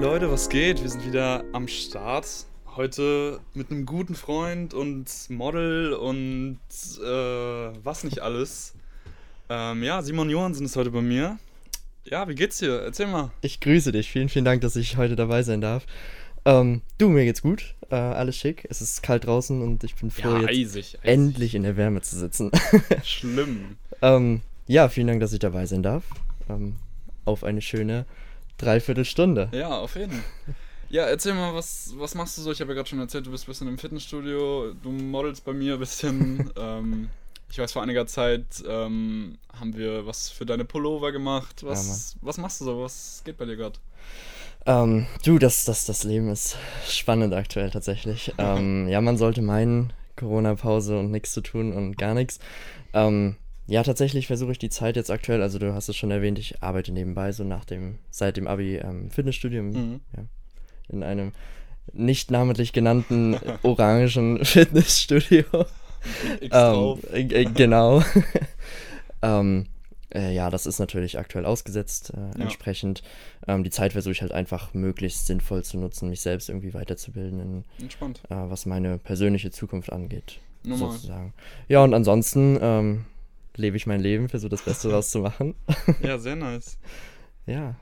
moin Leute, was geht? Wir sind wieder am Start. Heute mit einem guten Freund und Model und was nicht alles. Simon Johansen ist heute bei mir. Ja, wie geht's dir? Erzähl mal. Ich grüße dich. Vielen, vielen Dank, dass ich heute dabei sein darf. Mir geht's gut. Alles schick. Es ist kalt draußen und ich bin froh, jetzt eisig. Endlich in der Wärme zu sitzen. Schlimm. Vielen Dank, dass ich dabei sein darf. Auf eine schöne Dreiviertelstunde. Ja, auf jeden Fall. Ja, erzähl mal, was machst du so? Ich habe ja gerade schon erzählt, du bist ein bisschen im Fitnessstudio, du modelst bei mir ein bisschen. Ich weiß, vor einiger Zeit haben wir was für deine Pullover gemacht. Was machst du so? Was geht bei dir gerade? Das Leben ist spannend aktuell tatsächlich. Man sollte meinen, Corona-Pause und nichts zu tun und gar nichts. Tatsächlich versuche ich die Zeit jetzt aktuell, also du hast es schon erwähnt, ich arbeite nebenbei so seit dem Abi Fitnessstudium. Mhm. Ja. In einem nicht namentlich genannten orangen Fitnessstudio. X drauf. Genau. Das ist natürlich aktuell ausgesetzt. Entsprechend die Zeit versuche ich halt einfach möglichst sinnvoll zu nutzen, mich selbst irgendwie weiterzubilden, was meine persönliche Zukunft angeht. Normal. Sozusagen. Ja, und ansonsten lebe ich mein Leben, versuche das Beste daraus zu machen. Ja, sehr nice. Ja.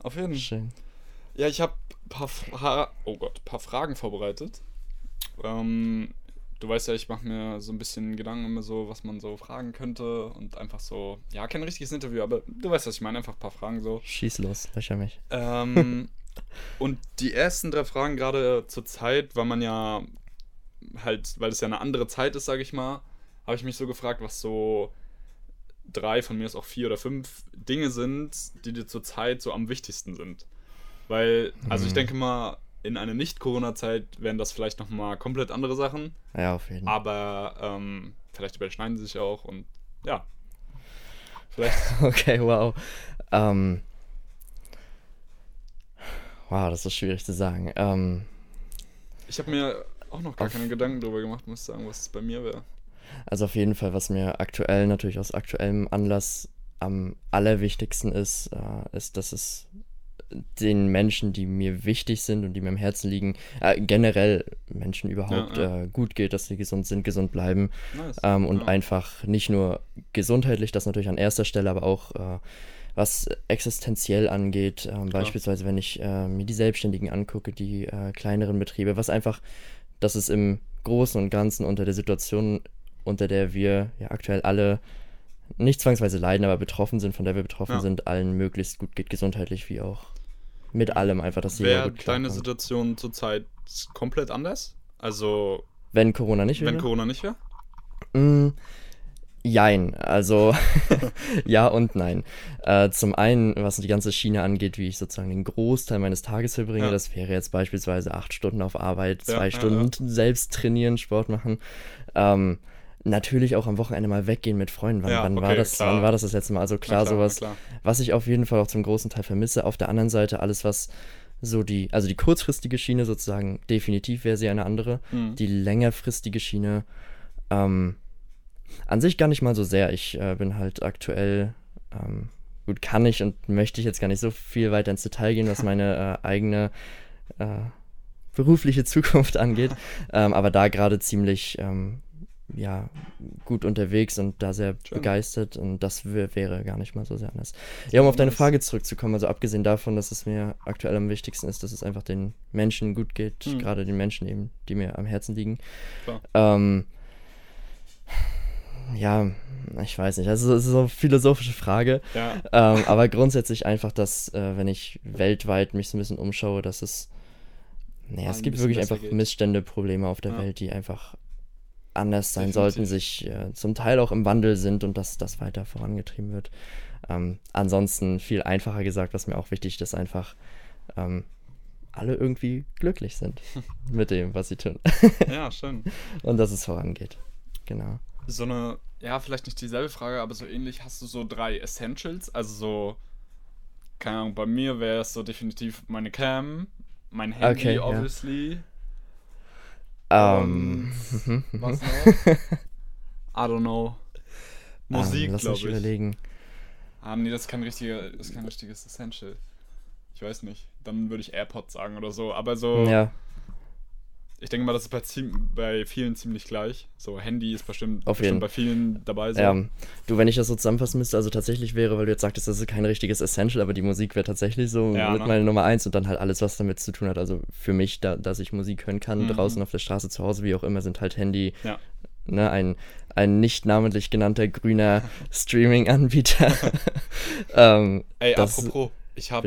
Auf jeden Fall. Schön. Ja, ich habe ein paar Fragen vorbereitet. Du weißt ja, ich mache mir so ein bisschen Gedanken immer so, was man so fragen könnte und einfach so, ja, kein richtiges Interview, aber du weißt, was ich meine, einfach ein paar Fragen so. Schieß los, löcher mich. Und die ersten 3 Fragen gerade zur Zeit, weil man ja halt, weil es ja eine andere Zeit ist, sage ich mal, habe ich mich so gefragt, was so 3, von mir ist auch 4 oder 5 Dinge sind, die dir zur Zeit so am wichtigsten sind. Weil, ich denke mal, in einer Nicht-Corona-Zeit wären das vielleicht nochmal komplett andere Sachen. Ja, auf jeden Fall. Aber vielleicht überschneiden sie sich auch und ja. Vielleicht. Okay, wow. Das ist schwierig zu sagen. Ich habe mir auch noch gar keine Gedanken drüber gemacht, muss sagen, was es bei mir wäre. Also auf jeden Fall, was mir aktuell natürlich aus aktuellem Anlass am allerwichtigsten ist, ist, dass es den Menschen, die mir wichtig sind und die mir am Herzen liegen, generell Menschen überhaupt gut geht, dass sie gesund sind, gesund bleiben. Nice. Und einfach nicht nur gesundheitlich, das natürlich an erster Stelle, aber auch was existenziell angeht. Beispielsweise, wenn ich mir die Selbstständigen angucke, die kleineren Betriebe, was einfach, dass es im Großen und Ganzen unter der Situation, unter der wir ja aktuell alle nicht zwangsweise leiden, aber betroffen sind, sind, allen möglichst gut geht, gesundheitlich wie auch mit allem einfach, dass sie gut klarkommt. Wäre deine Situation zurzeit komplett anders? Also wenn Corona nicht wäre? Jein, also ja und nein. Zum einen, was die ganze Schiene angeht, wie ich sozusagen den Großteil meines Tages verbringe, das wäre jetzt beispielsweise 8 Stunden auf Arbeit, 2 Stunden selbst trainieren, Sport machen, natürlich auch am Wochenende mal weggehen mit Freunden. Wann war das letzte Mal? Also klar, sowas, was ich auf jeden Fall auch zum großen Teil vermisse. Auf der anderen Seite alles, was so die kurzfristige Schiene sozusagen, definitiv wäre sie eine andere. Mhm. Die längerfristige Schiene an sich gar nicht mal so sehr. Ich bin halt aktuell, kann ich und möchte ich jetzt gar nicht so viel weiter ins Detail gehen, was meine eigene berufliche Zukunft angeht. Aber da gerade ziemlich gut unterwegs und da sehr begeistert und das wäre gar nicht mal so sehr anders. Ja, um auf deine Frage zurückzukommen, also abgesehen davon, dass es mir aktuell am wichtigsten ist, dass es einfach den Menschen gut geht, gerade den Menschen eben, die mir am Herzen liegen. Ich weiß nicht, also das ist so eine philosophische Frage, aber grundsätzlich einfach, dass wenn ich weltweit mich so ein bisschen umschaue, dass es, es gibt wirklich einfach Missstände, Probleme auf der Welt, die einfach anders sein sollten, sich zum Teil auch im Wandel sind und dass das weiter vorangetrieben wird. Ansonsten viel einfacher gesagt, was mir auch wichtig ist, einfach alle irgendwie glücklich sind mit dem, was sie tun. Ja, schön. Und dass es vorangeht. Genau. So eine, vielleicht nicht dieselbe Frage, aber so ähnlich, hast du so 3 Essentials? Also so, keine Ahnung, bei mir wäre es so definitiv meine Cam, mein Handy obviously. Was noch? I don't know. Musik, glaube ich. Lass mich überlegen. Das ist kein richtiges Essential. Ich weiß nicht. Dann würde ich AirPods sagen oder so. Aber so... Ja. Ich denke mal, das ist bei vielen ziemlich gleich. So Handy ist bestimmt bei vielen dabei. So. Ja. Du, wenn ich das so zusammenfassen müsste, also tatsächlich wäre, weil du jetzt sagtest, das ist kein richtiges Essential, aber die Musik wäre tatsächlich so ja, mit meiner Nummer 1 und dann halt alles, was damit zu tun hat. Also für mich, dass ich Musik hören kann, draußen auf der Straße, zu Hause, wie auch immer, sind halt Handy, ja. Ne, ein nicht namentlich genannter grüner Streaming-Anbieter. Ey, apropos, ich habe,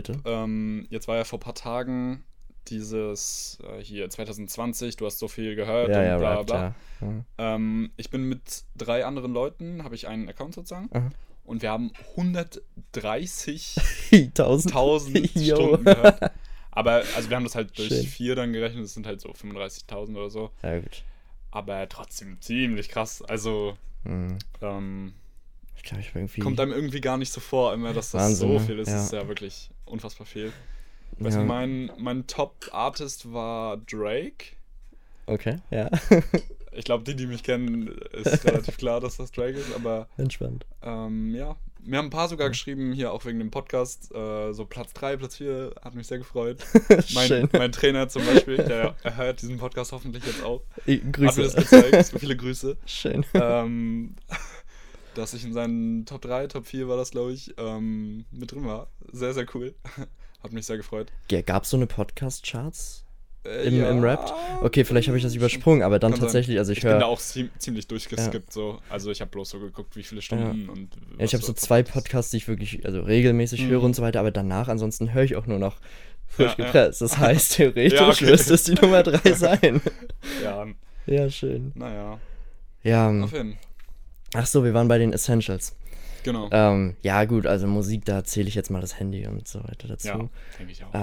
jetzt war ja vor ein paar Tagen... dieses hier 2020, du hast so viel gehört und bla bla bla. Ja. Ich bin mit 3 anderen Leuten, habe ich einen Account sozusagen, und wir haben 130.000 Stunden gehört. Aber also wir haben das halt durch 4 dann gerechnet, das sind halt so 35.000 oder so. Ja, gut. Aber trotzdem ziemlich krass, also ich glaube, kommt einem irgendwie gar nicht so vor, immer, dass das Wahnsinn, so viel ist, ja. Ist ja wirklich unfassbar viel. Weißt du, mein Top-Artist war Drake. Okay, ja. Ich glaube, die mich kennen, ist relativ klar, dass das Drake ist, aber... Entspannt. Ja, mir haben ein paar sogar geschrieben, hier auch wegen dem Podcast, so Platz 3, Platz 4, hat mich sehr gefreut. Mein Trainer zum Beispiel, der hört diesen Podcast hoffentlich jetzt auch. Grüße. Hat mir das gezeigt, viele Grüße. Schön. Dass ich in seinen Top 3, Top 4 war das, glaube ich, mit drin war. Sehr, sehr cool. Hat mich sehr gefreut. Gab es so eine Podcast-Charts im Rap? Okay, vielleicht habe ich das übersprungen, aber dann tatsächlich, also ich höre... Ich bin da auch ziemlich durchgeskippt, so. Also ich habe bloß so geguckt, wie viele Stunden und... Ja, ich habe so 2 Podcasts, die ich wirklich regelmäßig höre und so weiter, aber danach ansonsten höre ich auch nur noch frisch gepresst. Das heißt, theoretisch müsste es die Nummer 3 sein. Ja. Ja, schön. Naja. Ja. Auf jeden. Ach so, wir waren bei den Essentials. Genau. Ja gut, also Musik, da zähle ich jetzt mal das Handy und so weiter dazu. Ja, denke ich auch.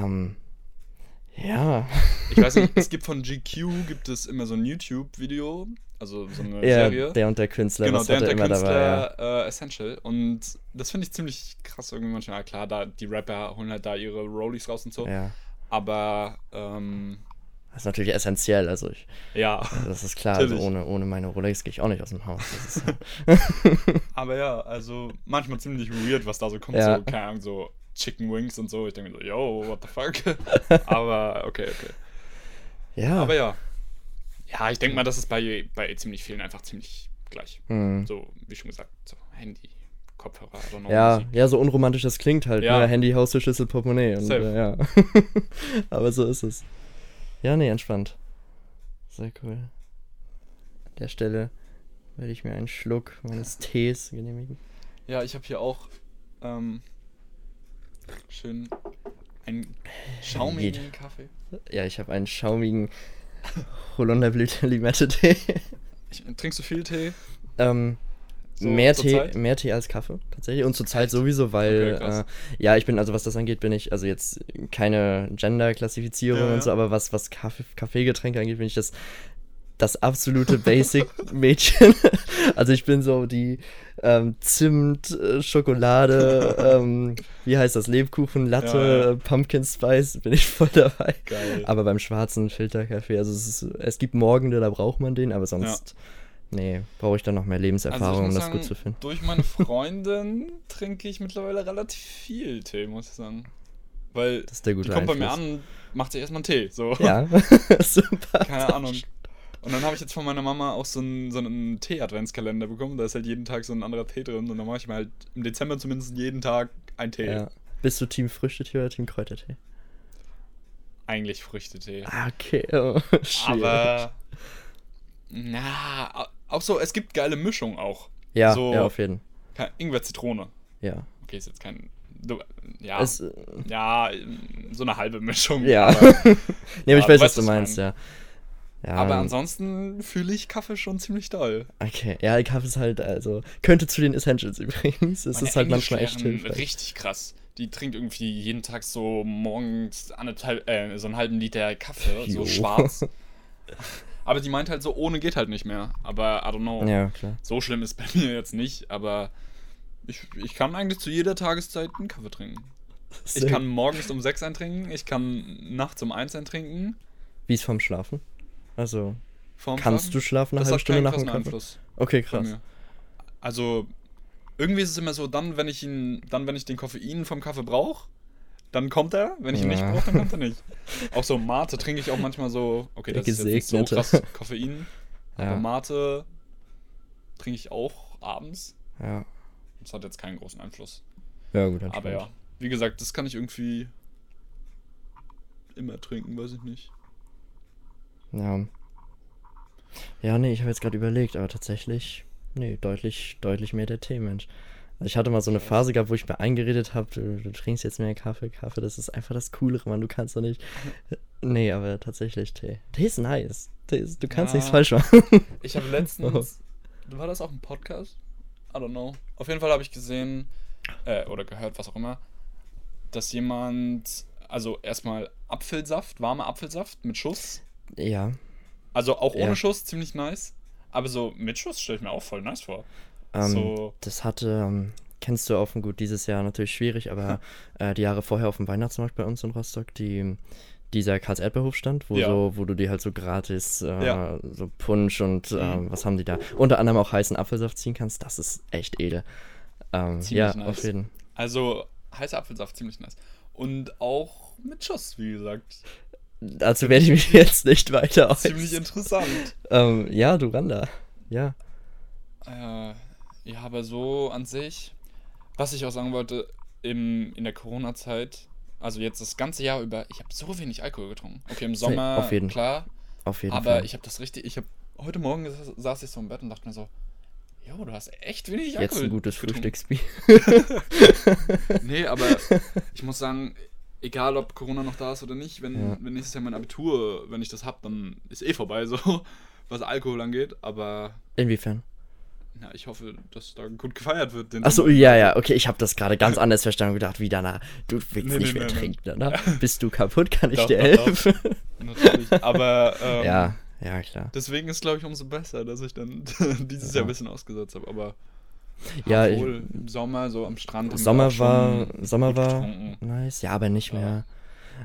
Ja. Ich weiß nicht, es gibt von GQ, gibt es immer so ein YouTube-Video, also so eine Serie. Der und der Künstler, genau, was der hat und der immer Künstler, dabei, Essential. Und das finde ich ziemlich krass irgendwie manchmal. Klar, da, die Rapper holen halt da ihre Rolex raus und so, aber... Das ist natürlich essentiell, also ich... Ja. Also das ist klar, also ohne meine Rolex gehe ich auch nicht aus dem Haus. Das ist aber ja, also manchmal ziemlich weird, was da so kommt, so, keine Ahnung, so Chicken Wings und so. Ich denke mir so, yo, what the fuck? Aber okay. Ja. Aber ja. Ja, ich denke mal, das ist bei ziemlich vielen einfach ziemlich gleich. So, wie schon gesagt, so Handy, Kopfhörer, also noch Musik. Ja, so unromantisch das klingt halt. Ja. Ne? Handy, Haustürschlüssel, Portemonnaie. Und, aber so ist es. Ja, nee, entspannt. Sehr cool. An der Stelle werde ich mir einen Schluck meines Tees genehmigen. Ja, ich habe hier auch schön einen schaumigen Kaffee. Ja, ich habe einen schaumigen Holunderblüte-Limette-Tee. Trinkst du viel Tee? So mehr Tee als Kaffee, tatsächlich. Und zurzeit sowieso, weil, ich bin, also was das angeht, bin ich, also jetzt keine Gender-Klassifizierung und so, aber was Kaffeegetränke angeht, bin ich das absolute Basic-Mädchen. Also ich bin so die Zimt, Schokolade, wie heißt das, Lebkuchen, Latte, Pumpkin Spice, bin ich voll dabei. Geil. Aber beim schwarzen Filterkaffee, also es gibt Morgende, da braucht man den, aber sonst... Ja. Nee, brauche ich dann noch mehr Lebenserfahrung, also um das gut zu finden. Durch meine Freundin trinke ich mittlerweile relativ viel Tee, muss ich sagen. Weil das ist der gute die kommt Einfluss. Bei mir an und macht sich erstmal einen Tee. So. Ja, super. Keine Ahnung. Und dann habe ich jetzt von meiner Mama auch so einen Tee-Adventskalender bekommen. Da ist halt jeden Tag so ein anderer Tee drin. Und dann mache ich mir halt im Dezember zumindest jeden Tag einen Tee. Ja. Bist du Team Früchtetee oder Team Kräutertee? Eigentlich Früchtetee. Ah, okay. Oh, aber... Na, auch so, es gibt geile Mischungen auch. Ja, so, ja, auf jeden Fall. Ingwer, Zitrone. Ja. Okay, ist jetzt kein... Ja, so eine halbe Mischung. Ja. Nee, aber ich weiß, was du meinst, ja. Aber ansonsten fühle ich Kaffee schon ziemlich doll. Okay, ja, Kaffee ist halt, also... Könnte zu den Essentials übrigens. Es ist halt manchmal echt hilfreich. Richtig krass. Die trinkt irgendwie jeden Tag so morgens so einen halben Liter Kaffee, so schwarz. Aber die meint halt so, ohne geht halt nicht mehr. Aber I don't know. Ja, klar. So schlimm ist bei mir jetzt nicht, aber ich kann eigentlich zu jeder Tageszeit einen Kaffee trinken. Ich kann morgens um 6 eintrinken, ich kann nachts um 1 eintrinken. Wie ist vorm Schlafen? Also, kannst du schlafen eine halbe Stunde nach dem Kaffee? Okay, krass. Also, irgendwie ist es immer so, dann, wenn ich den Koffein vom Kaffee brauche, dann kommt er. Wenn ich ihn nicht brauche, dann kommt er nicht. Auch so Mate trinke ich auch manchmal so, okay, das ist jetzt so krass Koffein. Ja. Aber Mate trinke ich auch abends. Ja. Das hat jetzt keinen großen Einfluss. Ja, gut. Aber ja, wie gesagt, das kann ich irgendwie immer trinken, weiß ich nicht. Ja. Ja, nee, ich habe jetzt gerade überlegt, aber tatsächlich, nee, deutlich mehr der Tee-Mensch. Also ich hatte mal so eine Phase gehabt, wo ich mir eingeredet habe, du trinkst jetzt mehr Kaffee, das ist einfach das Coolere, Mann, du kannst doch nicht. Nee, aber tatsächlich Tee. Tee ist nice. Du kannst nichts falsch machen. Ich habe letztens, war das auch ein Podcast? I don't know. Auf jeden Fall habe ich gesehen, oder gehört, was auch immer, dass jemand, also erstmal Apfelsaft, warmer Apfelsaft mit Schuss. Ja. Also auch ohne Schuss, ziemlich nice. Aber so mit Schuss stelle ich mir auch voll nice vor. So. Das hatte, kennst du offen gut, dieses Jahr natürlich schwierig, aber die Jahre vorher auf dem Weihnachtsmarkt bei uns in Rostock, dieser Karls-Erdbeerhof-Stand, wo du dir halt so gratis so Punsch und was haben die da, unter anderem auch heißen Apfelsaft ziehen kannst, das ist echt edel. Nice. Auf jeden Fall. Also heißer Apfelsaft, ziemlich nice. Und auch mit Schuss, wie gesagt. Dazu werde ich mich jetzt nicht weiter aus. Ziemlich interessant. Ja, du Randa. Ja. Ja, aber so an sich, was ich auch sagen wollte, in der Corona-Zeit, also jetzt das ganze Jahr über, ich habe so wenig Alkohol getrunken. Okay, im Sommer, auf jeden. Klar. Auf jeden aber Fall. Aber ich habe das richtig, heute Morgen saß ich so im Bett und dachte mir so, jo, du hast echt wenig Alkohol getrunken. Jetzt ein gutes Frühstücksbier. Nee, aber ich muss sagen, egal ob Corona noch da ist oder nicht, wenn nächstes Jahr mein Abitur, wenn ich das hab, dann ist vorbei, so, was Alkohol angeht, aber... Inwiefern? Na, ich hoffe, dass da gut gefeiert wird. Achso, ja, okay, ich hab das gerade ganz anders verstanden und gedacht, wie danach, du willst nicht mehr trinken, ne? Bist du kaputt, kann ich dir helfen? Natürlich, aber... ja, klar. Deswegen ist, glaube ich, umso besser, dass ich dann dieses Jahr ein bisschen ausgesetzt habe, aber... Ja, obwohl, im Sommer so am Strand. Sommer war nice, ja, aber nicht mehr.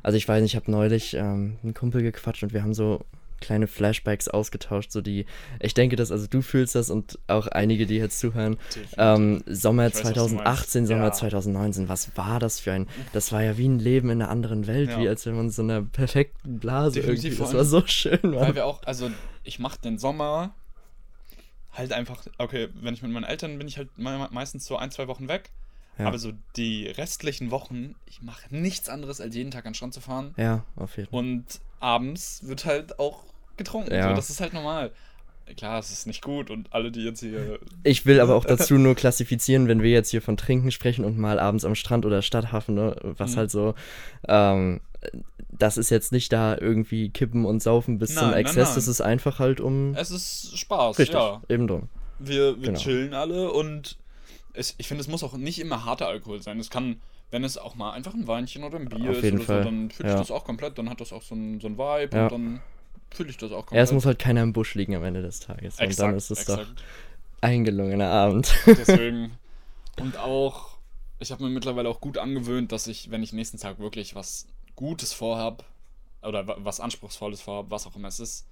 Also ich weiß nicht, ich habe neulich einen Kumpel gequatscht und wir haben so kleine Flashbacks ausgetauscht, so die, ich denke, dass, also du fühlst das und auch einige, die jetzt zuhören, Sommer 2018, Sommer 2019, was war das für ein, das war ja wie ein Leben in einer anderen Welt, wie als wenn man in so einer perfekten Blase irgendwie, das war so schön. Weil wir auch, also ich mache den Sommer... Halt einfach, okay, wenn ich mit meinen Eltern bin, ich halt meistens so 1-2 Wochen weg. Ja. Aber so die restlichen Wochen, ich mache nichts anderes, als jeden Tag an den Strand zu fahren. Ja, auf jeden Fall. Und abends wird halt auch getrunken. Ja. So, das ist halt normal. Klar, es ist nicht gut und alle, die jetzt hier... Ich will aber auch dazu nur klassifizieren, wenn wir jetzt hier von Trinken sprechen und mal abends am Strand oder Stadthafen, ne, was halt so... das ist jetzt nicht da irgendwie kippen und saufen bis zum Exzess, das ist einfach halt um... Es ist Spaß, richtig, eben drum. Wir chillen alle und ich finde, es muss auch nicht immer harter Alkohol sein. Es kann, wenn es auch mal einfach ein Weinchen oder ein Bier ist oder so, dann fühle ich das auch komplett, dann hat das auch so ein Vibe und dann fühle ich das auch komplett. Erst muss halt keiner im Busch liegen am Ende des Tages. Exakt, und dann ist es doch ein gelungener Abend. Deswegen. Und auch, ich habe mir mittlerweile auch gut angewöhnt, dass ich, wenn ich nächsten Tag wirklich was Gutes vorhab oder was Anspruchsvolles vorhab, was auch immer es ist,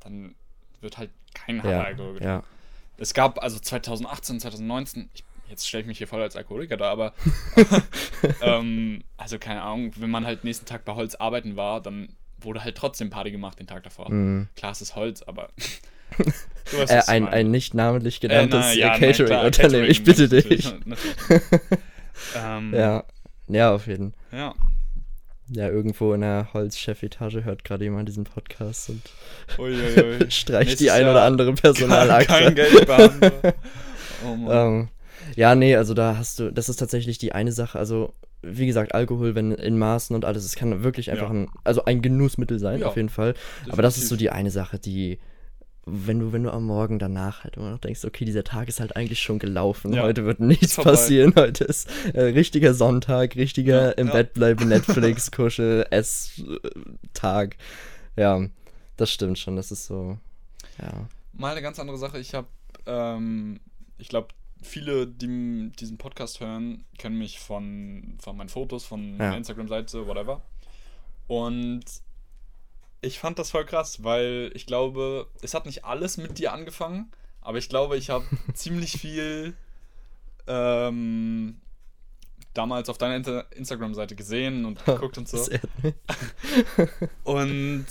dann wird halt kein harter Alkohol getrunken. Ja. Es gab also 2018, 2019, jetzt stelle ich mich hier voll als Alkoholiker da, aber also keine Ahnung, wenn man halt nächsten Tag bei Holz arbeiten war, dann wurde halt trotzdem Party gemacht den Tag davor. Mhm. Klar, es ist Holz, aber du weißt, ein nicht namentlich genanntes Catering-Unternehmen, ich bitte dich. Ja, auf jeden Fall. Ja. Ja, irgendwo in der Holzchefetage hört gerade jemand diesen Podcast und streicht nächstes die ein oder andere Personalakte. Kein Geld behandeln. Oh Mann. Ja, nee, also da hast du, das ist tatsächlich die eine Sache, also wie gesagt, Alkohol, wenn in Maßen und alles, es kann wirklich einfach ein Genussmittel sein, auf jeden Fall. Definitiv. Aber das ist so die eine Sache, die, wenn du am Morgen danach halt immer noch denkst, okay, dieser Tag ist halt eigentlich schon gelaufen, heute wird nichts passieren, heute ist richtiger Sonntag, richtiger im Bett bleiben, Netflix, Kuschel, Tag. Ja, das stimmt schon, das ist so, Mal eine ganz andere Sache, ich habe, ich glaube, viele, die diesen Podcast hören, kennen mich von meinen Fotos, von meiner Instagram-Seite, whatever. Und ich fand das voll krass, weil ich glaube, es hat nicht alles mit dir angefangen, aber ich glaube, ich habe ziemlich viel damals auf deiner Instagram-Seite gesehen und geguckt und so. Und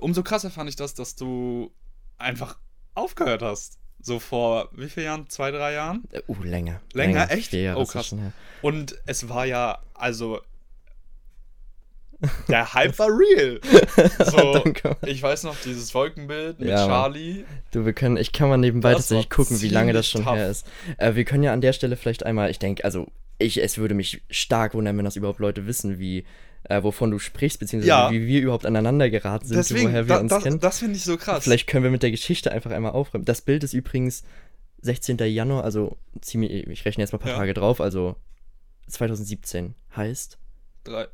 umso krasser fand ich das, dass du einfach aufgehört hast. So vor wie vielen Jahren? 2, 3 Jahren? Länger. Länger, echt? Ja, oh, krass. Und es war ja, also, der Hype war real. So, ich weiß noch, dieses Wolkenbild mit Charlie. Du, wir können, ich kann mal nebenbei tatsächlich gucken, wie lange das schon her ist. Wir können ja an der Stelle vielleicht einmal, ich denke, also, es würde mich stark wundern, wenn das überhaupt Leute wissen, wie, wovon du sprichst, beziehungsweise wie wir überhaupt aneinander geraten sind, deswegen, woher wir uns kennen. Das finde ich so krass. Vielleicht können wir mit der Geschichte einfach einmal aufräumen. Das Bild ist übrigens 16. Januar, also ziemlich, ich rechne jetzt mal ein paar Tage drauf, also 2017 heißt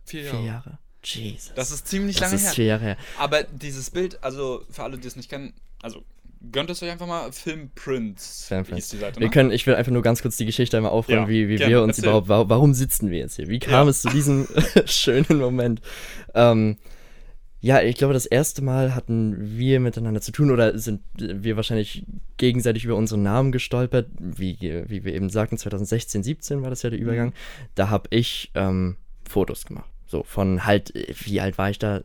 4 Jahre. Jesus. Das ist ziemlich lange her. Das ist 4 Jahre her. Aber dieses Bild, also für alle, die es nicht kennen, also gönnt es euch einfach mal, Filmprints. Die Seite, ne? Ich will einfach nur ganz kurz die Geschichte einmal aufräumen, wie wir uns überhaupt, warum sitzen wir jetzt hier? Wie kam es zu diesem schönen Moment? Ja, ich glaube, das erste Mal hatten wir miteinander zu tun oder sind wir wahrscheinlich gegenseitig über unseren Namen gestolpert, wie wir eben sagten, 2016, 17 war das ja der Übergang. Mhm. Da habe ich Fotos gemacht. So, von halt, wie alt war ich da?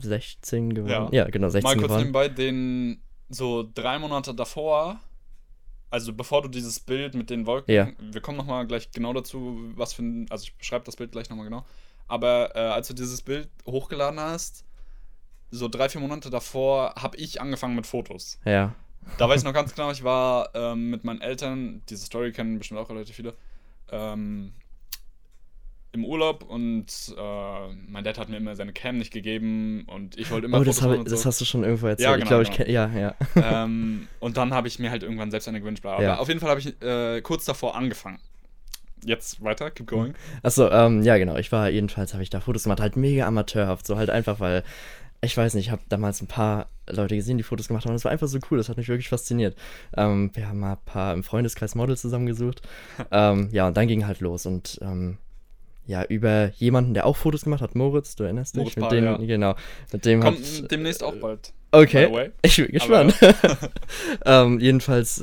16 geworden? Ja, genau, 16 geworden. Mal kurz nebenbei, den so 3 Monate davor, also bevor du dieses Bild mit den Wolken, wir kommen nochmal gleich genau dazu, was für ein, also ich beschreibe das Bild gleich nochmal genau, aber als du dieses Bild hochgeladen hast, so 3-4 Monate davor, habe ich angefangen mit Fotos. Ja. Da weiß ich noch ganz genau, ich war mit meinen Eltern, diese Story kennen bestimmt auch relativ viele, im Urlaub und mein Dad hat mir immer seine Cam nicht gegeben und ich wollte immer Fotos machen und so. Das hast du schon irgendwo erzählt. Ja, genau, ich glaube, ja. Und dann habe ich mir halt irgendwann selbst eine gewünscht. Aber auf jeden Fall habe ich kurz davor angefangen. Jetzt weiter, keep going. Achso, ja genau, ich war jedenfalls, habe ich da Fotos gemacht, halt mega amateurhaft, so halt einfach, weil ich weiß nicht, ich habe damals ein paar Leute gesehen, die Fotos gemacht haben und das war einfach so cool, das hat mich wirklich fasziniert. Wir haben mal ein paar im Freundeskreis Models zusammengesucht. Ja, und dann ging halt los und ja, über jemanden, der auch Fotos gemacht hat, Moritz, du erinnerst dich? Mit dem, genau. Mit dem kommt demnächst auch bald. Okay, ich bin gespannt. Jedenfalls,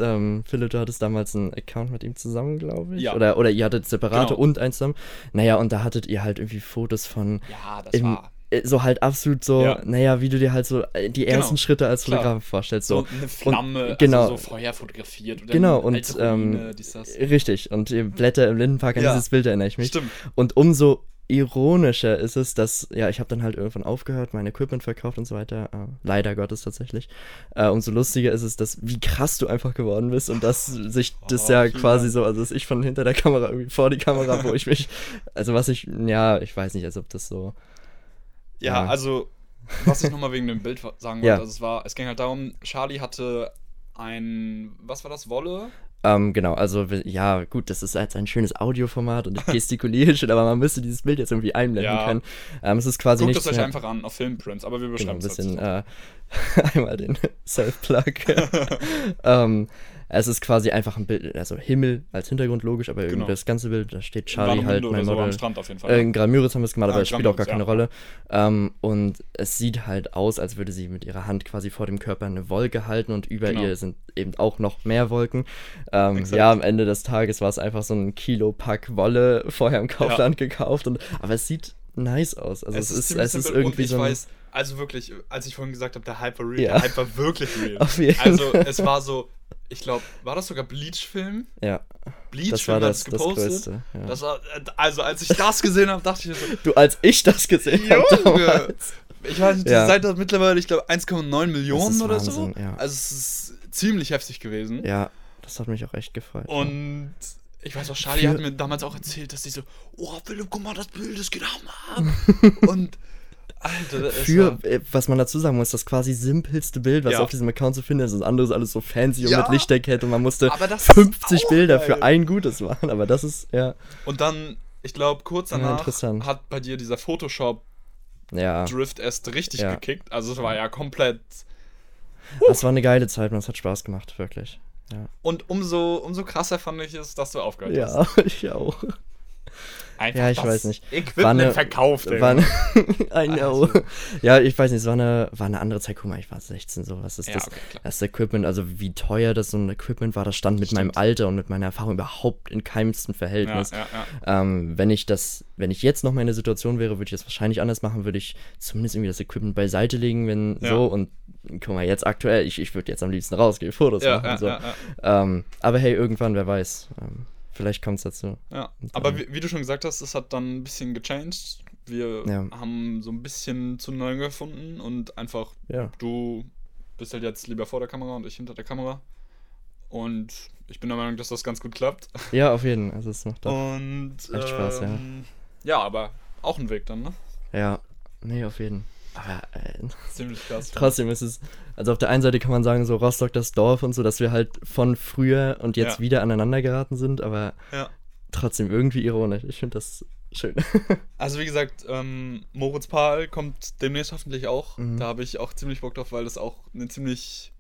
Philipp, du hattest damals einen Account mit ihm zusammen, glaube ich. Ja. Oder ihr hattet separate und eins zusammen. Naja, und da hattet ihr halt irgendwie Fotos von... Ja, das war... So halt absolut so, naja, wie du dir halt so die ersten Schritte als Fotograf vorstellst. So eine Flamme, und, also so Feuer fotografiert. Oder genau, und richtig, und die Blätter im Lindenpark, an dieses Bild erinnere ich mich. Stimmt. Und umso ironischer ist es, dass, ja, ich habe dann halt irgendwann aufgehört, mein Equipment verkauft und so weiter, leider Gottes tatsächlich, umso lustiger ist es, dass, wie krass du einfach geworden bist und dass sich das quasi so, also dass ich von hinter der Kamera irgendwie vor die Kamera, wo ich mich, also was ich, ja, ich weiß nicht, als ob das so... Ja, also, was ich nochmal wegen dem Bild sagen wollte, also es ging halt darum, Charlie hatte ein, was war das, Wolle? Genau, also, ja, gut, das ist jetzt ein schönes Audioformat und ich gestikuliere schon, aber man müsste dieses Bild jetzt irgendwie einblenden können. Es ist quasi guckt es euch einfach an auf Filmprints, aber wir beschreiben es jetzt. Ein bisschen, einmal den Self-Plug. Es ist quasi einfach ein Bild, also Himmel als Hintergrund, logisch, aber irgendwie das ganze Bild, da steht Charlie halt, mein Model. Am Strand auf jeden Fall. In Grammüritz haben wir es gemacht, aber das spielt auch gar keine Rolle. Und es sieht halt aus, als würde sie mit ihrer Hand quasi vor dem Körper eine Wolke halten und über ihr sind eben auch noch mehr Wolken. Ja, am Ende des Tages war es einfach so ein Kilopack Wolle vorher im Kaufland gekauft. Aber es sieht nice aus. Also es ist irgendwie und ich so... Weiß, also wirklich, als ich vorhin gesagt habe, der Hype war real, der Hype war wirklich real. Also es war so... Ich glaube, war das sogar Bleach-Film? Ja. Bleach-Film hat es gepostet. Das war, also, als ich das gesehen habe, dachte ich so... Du, als ich das gesehen habe. Ich weiß nicht, die Seite hat mittlerweile, ich glaube, 1,9 Millionen oder Wahnsinn, so. Ja. Also, es ist ziemlich heftig gewesen. Ja, das hat mich auch echt gefreut. Und ich weiß auch, Charlie hat mir damals auch erzählt, dass sie so... Oh, Philipp, guck mal, das Bild, das geht auch mal ab. Und... Alter, das was man dazu sagen muss, das quasi simpelste Bild, was auf diesem Account zu finden ist. Das andere ist alles so fancy und mit Lichterkette und man musste 50 Bilder für ein gutes machen, aber das ist, Und dann, ich glaube, kurz danach hat bei dir dieser Photoshop-Drift erst richtig gekickt. Also es war ja komplett... Das war eine geile Zeit und es hat Spaß gemacht, wirklich. Ja. Und umso krasser fand ich es, dass du aufgehört hast. Ja, ich auch. Einfach ja, ich das weiß nicht. Equipment eine, verkauft. I know. Ja, ich weiß nicht, es war eine andere Zeit. Guck mal, ich war 16, so. Was ist ja, das? Okay, das Equipment, also wie teuer das so ein Equipment war, das stand mit meinem Alter und mit meiner Erfahrung überhaupt in keimstem Verhältnis. Ja. Wenn ich jetzt noch mal in der Situation wäre, würde ich das wahrscheinlich anders machen, würde ich zumindest irgendwie das Equipment beiseite legen, wenn ja. so. Und guck mal, jetzt aktuell, ich würde jetzt am liebsten rausgehen, Fotos machen. Ja, so. Aber hey, irgendwann, wer weiß. Vielleicht kommt es dazu. Ja, aber wie du schon gesagt hast, es hat dann ein bisschen gechanged. Wir haben so ein bisschen zueinander gefunden und einfach, du bist halt jetzt lieber vor der Kamera und ich hinter der Kamera. Und ich bin der Meinung, dass das ganz gut klappt. Ja, auf jeden Fall. Also es macht auch echt Spaß, ja. Ja, aber auch ein Weg dann, ne? Ja, nee, auf jeden Fall. Aber, ziemlich krass. Trotzdem ist es, also auf der einen Seite kann man sagen, so Rostock, das Dorf und so, dass wir halt von früher und jetzt wieder aneinander geraten sind, aber trotzdem irgendwie ironisch. Ich finde das schön. Also wie gesagt, Moritz Paul kommt demnächst hoffentlich auch. Mhm. Da habe ich auch ziemlich Bock drauf, weil das auch eine ziemlich,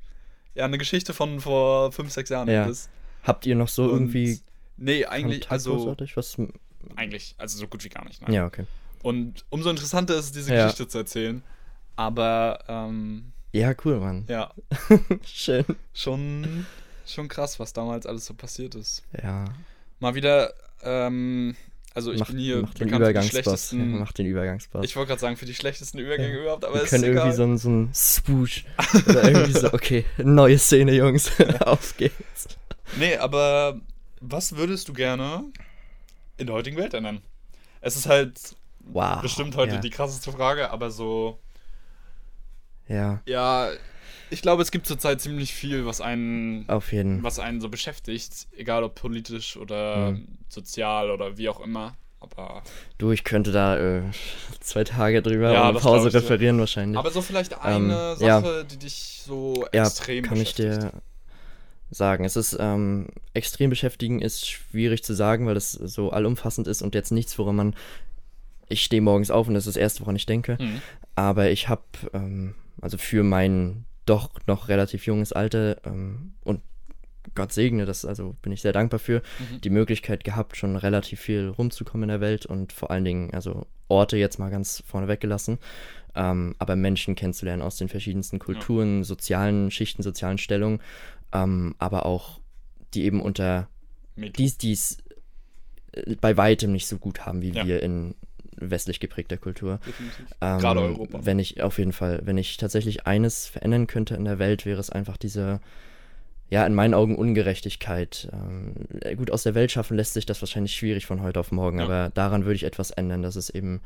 eine Geschichte von vor 5-6 Jahren ist. Habt ihr noch so und irgendwie... Nee, eigentlich, also... Was? Eigentlich, also so gut wie gar nicht. Nein. Ja, okay. Und umso interessanter ist es, diese Geschichte zu erzählen. Aber, ja, cool, Mann. Ja. Schön. Schon krass, was damals alles so passiert ist. Ja. Mal wieder, also ich bin hier bekannt für die schlechtesten... Ja, mach den Übergangspass. Ich wollte gerade sagen, für die schlechtesten Übergänge überhaupt, aber es ist egal. Wir können irgendwie so ein Swoosh oder irgendwie so, okay, neue Szene, Jungs, auf geht's. Nee, aber was würdest du gerne in der heutigen Welt ändern? Es ist halt... Wow, bestimmt heute die krasseste Frage, aber so... Ja. Ja, ich glaube, es gibt zurzeit ziemlich viel, was einen so beschäftigt, egal ob politisch oder sozial oder wie auch immer. Aber du, ich könnte da 2 Tage drüber und Pause referieren wahrscheinlich. Aber so vielleicht eine Sache, die dich so extrem beschäftigt. Kann ich dir sagen. Es ist, extrem beschäftigen ist schwierig zu sagen, weil das so allumfassend ist und jetzt nichts, woran man... Ich stehe morgens auf und das ist das Erste, woran ich denke. Mhm. Aber ich habe, also für mein doch noch relativ junges Alter und Gott segne das, also bin ich sehr dankbar für, die Möglichkeit gehabt, schon relativ viel rumzukommen in der Welt und vor allen Dingen, also Orte jetzt mal ganz vorne weggelassen, aber Menschen kennenzulernen aus den verschiedensten Kulturen, sozialen Schichten, sozialen Stellungen, aber auch die eben unter dies bei weitem nicht so gut haben, wie wir in westlich geprägter Kultur. Gerade Europa. Wenn ich tatsächlich eines verändern könnte in der Welt, wäre es einfach diese, in meinen Augen Ungerechtigkeit. Gut, aus der Welt schaffen lässt sich das wahrscheinlich schwierig von heute auf morgen, aber daran würde ich etwas ändern, dass es eben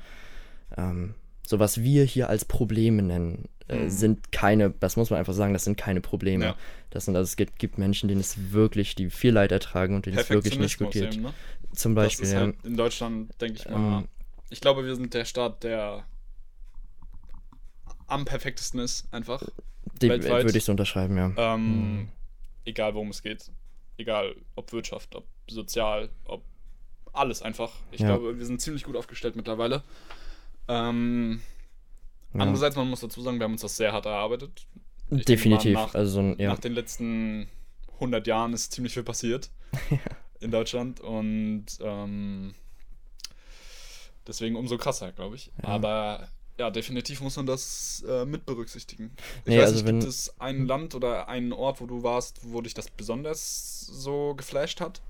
so, was wir hier als Probleme nennen, sind keine, das muss man einfach sagen, das sind keine Probleme. Ja. Das sind, also es gibt Menschen, denen es wirklich, die viel Leid ertragen und denen es wirklich nicht gut geht. Ne? Zum Beispiel. Das ist halt in Deutschland, denke ich mal, ich glaube, wir sind der Staat, der am perfektesten ist, einfach. Die weltweit. Würde ich so unterschreiben, ja. Egal, worum es geht. Egal, ob Wirtschaft, ob sozial, ob alles einfach. Ich glaube, wir sind ziemlich gut aufgestellt mittlerweile. Andererseits, man muss dazu sagen, wir haben uns das sehr hart erarbeitet. Definitiv. Nach den letzten 100 Jahren ist ziemlich viel passiert in Deutschland und deswegen umso krasser, glaube ich. Ja. Aber definitiv muss man das mit berücksichtigen. Gibt es ein Land oder einen Ort, wo du warst, wo dich das besonders so geflasht hat?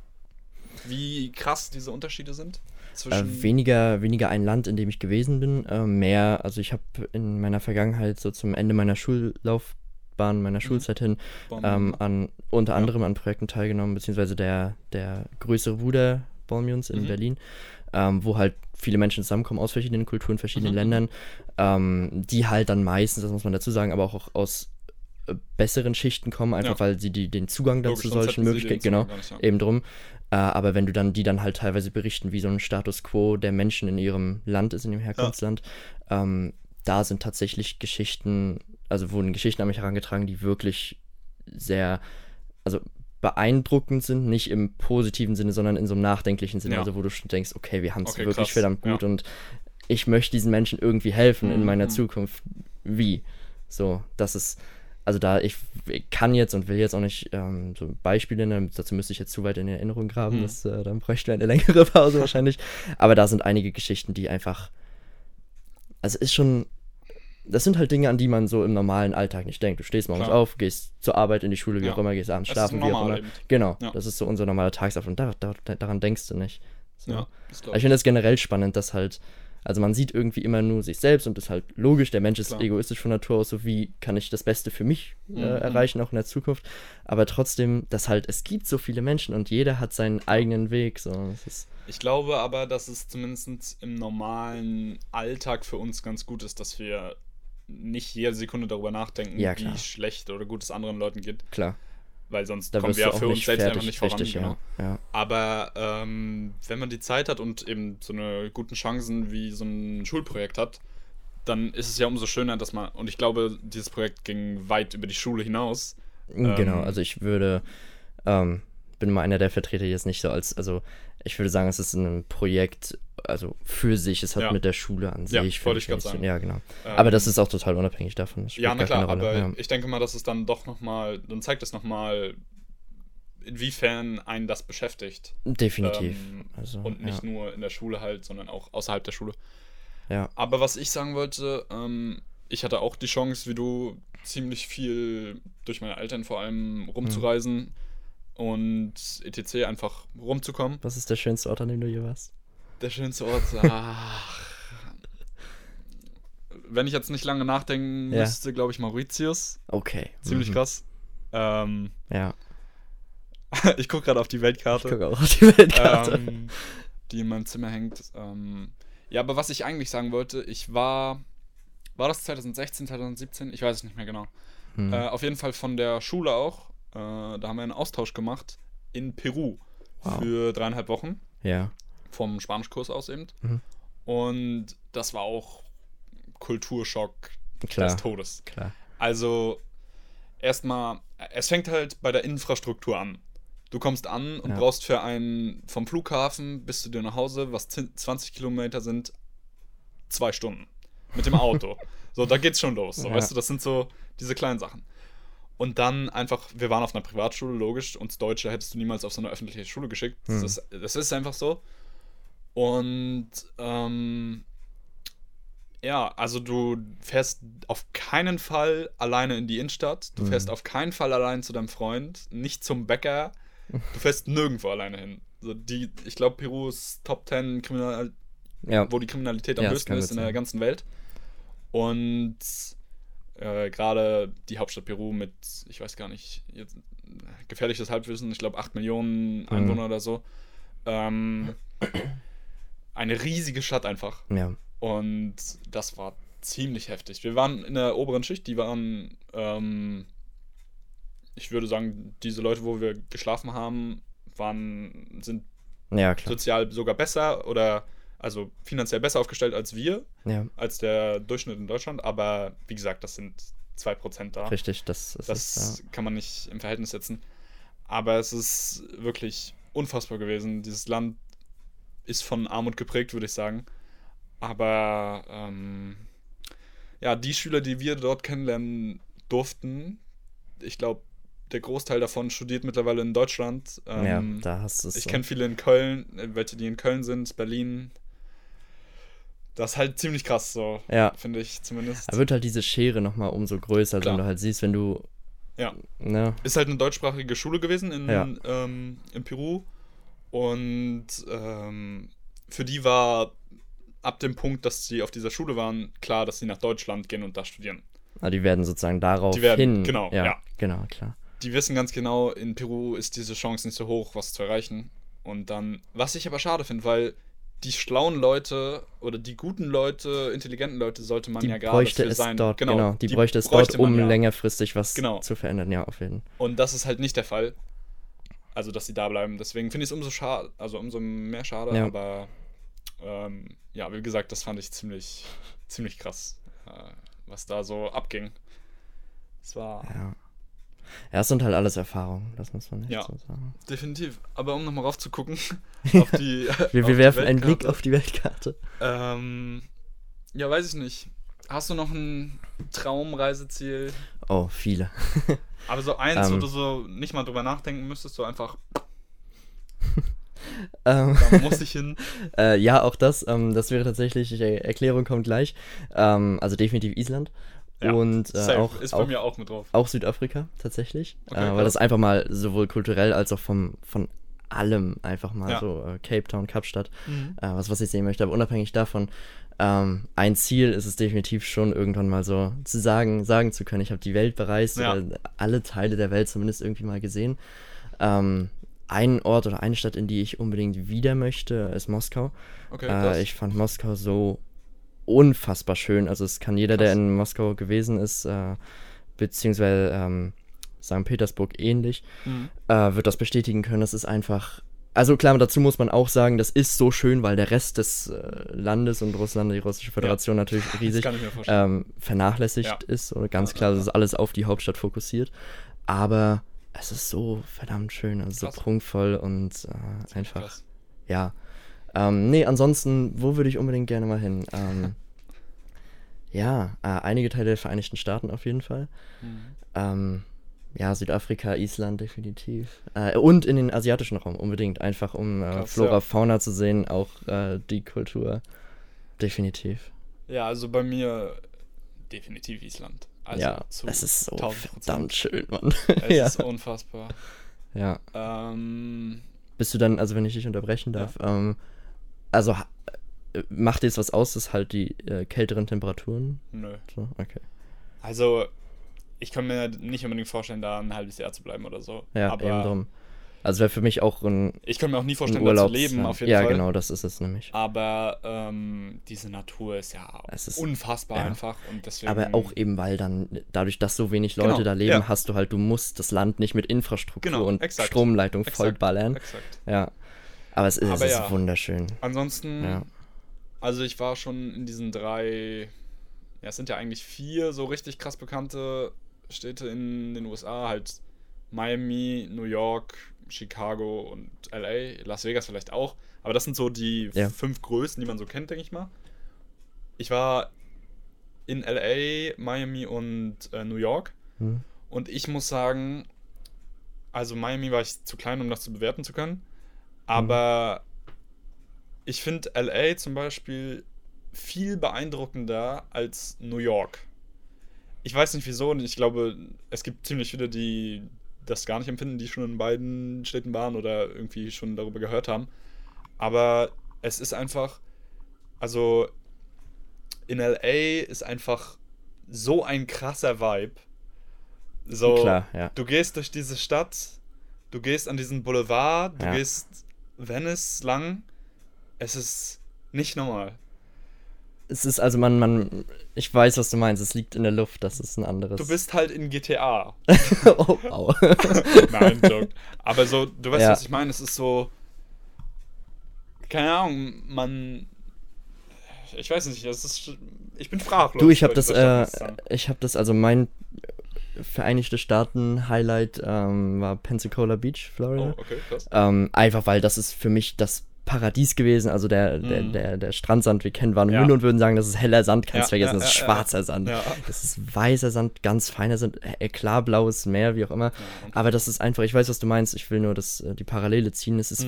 Wie krass diese Unterschiede sind? Weniger ein Land, in dem ich gewesen bin. Mehr, also ich habe in meiner Vergangenheit so zum Ende meiner Schullaufbahn, meiner Schulzeit hin, unter anderem an Projekten teilgenommen, beziehungsweise der größere Bruder Bormions in Berlin, wo halt viele Menschen zusammenkommen aus verschiedenen Kulturen, verschiedenen Ländern, die halt dann meistens, das muss man dazu sagen, aber auch aus besseren Schichten kommen, einfach weil sie den Zugang dann zu solchen Möglichkeiten, genau, eben drum. Aber wenn du dann, die dann halt teilweise berichten, wie so ein Status Quo der Menschen in ihrem Land ist, in ihrem Herkunftsland, da sind tatsächlich Geschichten, also wurden Geschichten an mich herangetragen, die wirklich sehr, also beeindruckend sind, nicht im positiven Sinne, sondern in so einem nachdenklichen Sinne, also wo du schon denkst, okay, wir haben es wirklich krass, verdammt gut und ich möchte diesen Menschen irgendwie helfen in meiner Zukunft. Wie? So, das ist, also da ich kann jetzt und will jetzt auch nicht so Beispiele nennen, dazu müsste ich jetzt zu weit in Erinnerung graben, das, dann bräuchten wir eine längere Pause wahrscheinlich, aber da sind einige Geschichten, die einfach, also ist schon, das sind halt Dinge, an die man so im normalen Alltag nicht denkt. Du stehst morgens auf, gehst zur Arbeit, in die Schule, wie auch immer, gehst abends schlafen, wie auch immer. Genau, das ist so unser normaler Tagesablauf und daran denkst du nicht. So. Ja, also ich finde das generell spannend, dass halt, also man sieht irgendwie immer nur sich selbst und das ist halt logisch, der Mensch ist egoistisch von Natur aus, so wie kann ich das Beste für mich erreichen, auch in der Zukunft, aber trotzdem, dass halt, es gibt so viele Menschen und jeder hat seinen eigenen Weg. So. Das ist, ich glaube aber, dass es zumindest im normalen Alltag für uns ganz gut ist, dass wir nicht jede Sekunde darüber nachdenken, wie schlecht oder gut es anderen Leuten geht. Klar. Weil sonst kommen wir ja für uns selbst einfach nicht voran. Genau. Ja. Aber wenn man die Zeit hat und eben so eine guten Chancen wie so ein Schulprojekt hat, dann ist es ja umso schöner, dass man, und ich glaube, dieses Projekt ging weit über die Schule hinaus. Genau, also ich würde, bin mal einer der Vertreter, die jetzt nicht so als, also ich würde sagen, es ist ein Projekt, also für sich, es hat mit der Schule an sich. Ja, wollte ich gerade sagen. Ja, genau. Aber das ist auch total unabhängig davon. Ja, na klar, aber ich denke mal, dass es dann doch nochmal, dann zeigt es nochmal, inwiefern einen das beschäftigt. Definitiv. Also, und nicht nur in der Schule halt, sondern auch außerhalb der Schule. Ja. Aber was ich sagen wollte, ich hatte auch die Chance, wie du, ziemlich viel durch meine Eltern vor allem rumzureisen und etc. einfach rumzukommen. Was ist der schönste Ort, an dem du hier warst? Der schönste Ort, ach. Wenn ich jetzt nicht lange nachdenken müsste, glaube ich Mauritius. Okay. Ziemlich krass. Ja. Ich gucke gerade auf die Weltkarte. Ich gucke auch auf die Weltkarte. Die in meinem Zimmer hängt. Ja, aber was ich eigentlich sagen wollte, ich war das 2016, 2017? Ich weiß es nicht mehr genau. Auf jeden Fall von der Schule auch. Da haben wir einen Austausch gemacht in Peru für 3,5 Wochen. Ja. Vom Spanischkurs aus eben. Und das war auch Kulturschock des Todes. Klar. Also erstmal, es fängt halt bei der Infrastruktur an. Du kommst an und brauchst für einen, vom Flughafen bis zu dir nach Hause, was 20 Kilometer sind, 2 Stunden. Mit dem Auto. So, da geht's schon los. So, weißt du, das sind so diese kleinen Sachen. Und dann einfach, wir waren auf einer Privatschule, logisch, uns Deutsche hättest du niemals auf so eine öffentliche Schule geschickt. Das ist einfach so. Und ja, also du fährst auf keinen Fall alleine in die Innenstadt, du fährst auf keinen Fall allein zu deinem Freund, nicht zum Bäcker, du fährst nirgendwo alleine hin. Also die, ich glaube, Peru ist Top 10 Kriminal, wo die Kriminalität am höchsten ist in der ganzen Welt. Und gerade die Hauptstadt Peru mit, ich weiß gar nicht, jetzt, gefährliches Halbwissen, ich glaube 8 Millionen Einwohner oder so. Eine riesige Stadt einfach. Ja. Und das war ziemlich heftig. Wir waren in der oberen Schicht, die waren, ich würde sagen, diese Leute, wo wir geschlafen haben, sind sozial sogar besser oder also finanziell besser aufgestellt als wir, als der Durchschnitt in Deutschland. Aber wie gesagt, das sind 2% da. Richtig, das kann man nicht im Verhältnis setzen. Aber es ist wirklich unfassbar gewesen. Dieses Land ist von Armut geprägt, würde ich sagen. Aber ja, die Schüler, die wir dort kennenlernen durften, ich glaube, der Großteil davon studiert mittlerweile in Deutschland. Da hast du es. Ich kenne viele in Köln, welche die in Köln sind, Berlin. Das ist halt ziemlich krass so, finde ich zumindest. Da wird halt diese Schere nochmal umso größer, wenn du halt siehst, wenn du ist halt eine deutschsprachige Schule gewesen in Peru und für die war ab dem Punkt, dass sie auf dieser Schule waren, klar, dass sie nach Deutschland gehen und da studieren. Ah, die werden sozusagen darauf hin. Genau, genau, klar. Die wissen ganz genau, in Peru ist diese Chance nicht so hoch, was zu erreichen. Und dann, was ich aber schade finde, weil die schlauen Leute oder die guten Leute, intelligenten Leute sollte man die ja gerade für sein. Dort, genau, die bräuchte es dort, um längerfristig was zu verändern, auf jeden Fall. Und das ist halt nicht der Fall. Also, dass sie da bleiben. Deswegen finde ich es umso mehr schade. Ja. Aber ja, wie gesagt, das fand ich ziemlich, ziemlich krass, was da so abging. Es war. Ja, es sind halt alles Erfahrungen, das muss man nicht so sagen. Definitiv. Aber um nochmal raufzugucken, auf die. Wir werfen einen Blick auf die Weltkarte. Ja, weiß ich nicht. Hast du noch ein Traumreiseziel? Oh, viele. Aber so eins, wo du so nicht mal drüber nachdenken müsstest, so einfach... Da muss ich hin. Ja, auch das. Das wäre tatsächlich, Erklärung kommt gleich. Also definitiv Island. Ja, und auch, ist bei mir auch mit drauf. Auch Südafrika tatsächlich. Okay, weil das einfach mal sowohl kulturell als auch von allem einfach mal so Cape Town, Kapstadt, was ich sehen möchte. Aber unabhängig davon, ein Ziel ist es definitiv schon, irgendwann mal so zu sagen zu können, ich habe die Welt bereist oder alle Teile der Welt zumindest irgendwie mal gesehen. Ein Ort oder eine Stadt, in die ich unbedingt wieder möchte, ist Moskau. Okay, ich fand Moskau so unfassbar schön. Also es kann jeder, der in Moskau gewesen ist, beziehungsweise St. Petersburg ähnlich, wird das bestätigen können. Das ist einfach... Also klar, dazu muss man auch sagen, das ist so schön, weil der Rest des Landes und Russland, die Russische Föderation natürlich riesig vernachlässigt ist. Oder ganz klar, das ist alles auf die Hauptstadt fokussiert. Aber... Es ist so verdammt schön, also so prunkvoll und einfach, ansonsten, wo würde ich unbedingt gerne mal hin? Einige Teile der Vereinigten Staaten auf jeden Fall. Südafrika, Island definitiv. Und in den asiatischen Raum unbedingt, einfach um Flora, Fauna zu sehen, auch die Kultur, definitiv. Ja, also bei mir definitiv Island. Also es ist so verdammt schön, Mann. Es ist unfassbar. Ja. Bist du dann, also wenn ich dich unterbrechen darf, macht dir jetzt was aus, dass halt die kälteren Temperaturen? Nö. So? Okay. Also, ich kann mir nicht unbedingt vorstellen, da ein halbes Jahr zu bleiben oder so. Ja, aber eben drum. Also wäre für mich auch ein Ich kann mir auch nie vorstellen, da zu leben, auf jeden Fall. Ja, genau, das ist es nämlich. Aber diese Natur ist unfassbar einfach. Und deswegen, aber auch eben, weil dann, dadurch, dass so wenig Leute da leben, hast du halt, du musst das Land nicht mit Infrastruktur und Stromleitung vollballern. Exakt. Ja, aber es ist wunderschön. Ansonsten, also ich war schon in diesen 3, es sind ja eigentlich 4 so richtig krass bekannte Städte in den USA, halt Miami, New York, Chicago und LA, Las Vegas vielleicht auch, aber das sind so die 5 größten, die man so kennt, denke ich mal. Ich war in LA, Miami und New York und ich muss sagen, also Miami war ich zu klein, um das zu bewerten zu können, aber ich finde LA zum Beispiel viel beeindruckender als New York. Ich weiß nicht wieso und ich glaube, es gibt ziemlich viele, die das gar nicht empfinden, die schon in beiden Städten waren oder irgendwie schon darüber gehört haben. Aber es ist einfach, also in L.A. ist einfach so ein krasser Vibe. So, klar, du gehst durch diese Stadt, du gehst an diesen Boulevard, du gehst Venice lang. Es ist nicht normal. Es ist also, ich weiß, was du meinst, es liegt in der Luft, das ist ein anderes... Du bist halt in GTA. Oh, au. Nein, Joke. Aber so, du weißt, was ich meine, es ist so... Keine Ahnung, Ich weiß nicht, das ist... Ich bin sprachlos. Du, ich hab das, also mein Vereinigte Staaten-Highlight war Pensacola Beach, Florida. Oh, okay, krass. Einfach, weil das ist für mich das Paradies gewesen, also der Strandsand, wir kennen waren Hunde und würden sagen, das ist heller Sand, kannst vergessen, das ist schwarzer Sand, das ist weißer Sand, ganz feiner Sand, klarblaues Meer, wie auch immer, aber das ist einfach, ich weiß, was du meinst, ich will nur die Parallele ziehen, es ist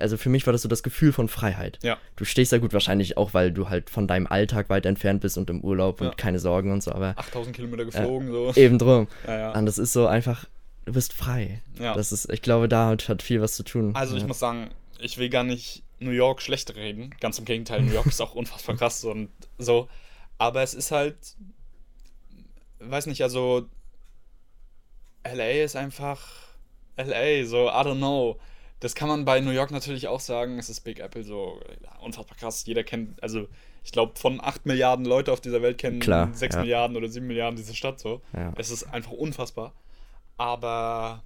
also für mich war das so das Gefühl von Freiheit, du stehst da gut, wahrscheinlich auch, weil du halt von deinem Alltag weit entfernt bist und im Urlaub und keine Sorgen und so, aber 8000 Kilometer geflogen, so. Eben drum, und das ist so einfach, du bist frei, das ist, ich glaube, da hat viel was zu tun. Also ich muss sagen, ich will gar nicht New York schlecht reden. Ganz im Gegenteil, New York ist auch unfassbar krass und so. Aber es ist halt, weiß nicht, also LA ist einfach LA, so, I don't know. Das kann man bei New York natürlich auch sagen, es ist Big Apple, so unfassbar krass. Jeder kennt, also ich glaube, von 8 Milliarden Leute auf dieser Welt kennen 6 Milliarden oder 7 Milliarden diese Stadt, so. Ja. Es ist einfach unfassbar. Aber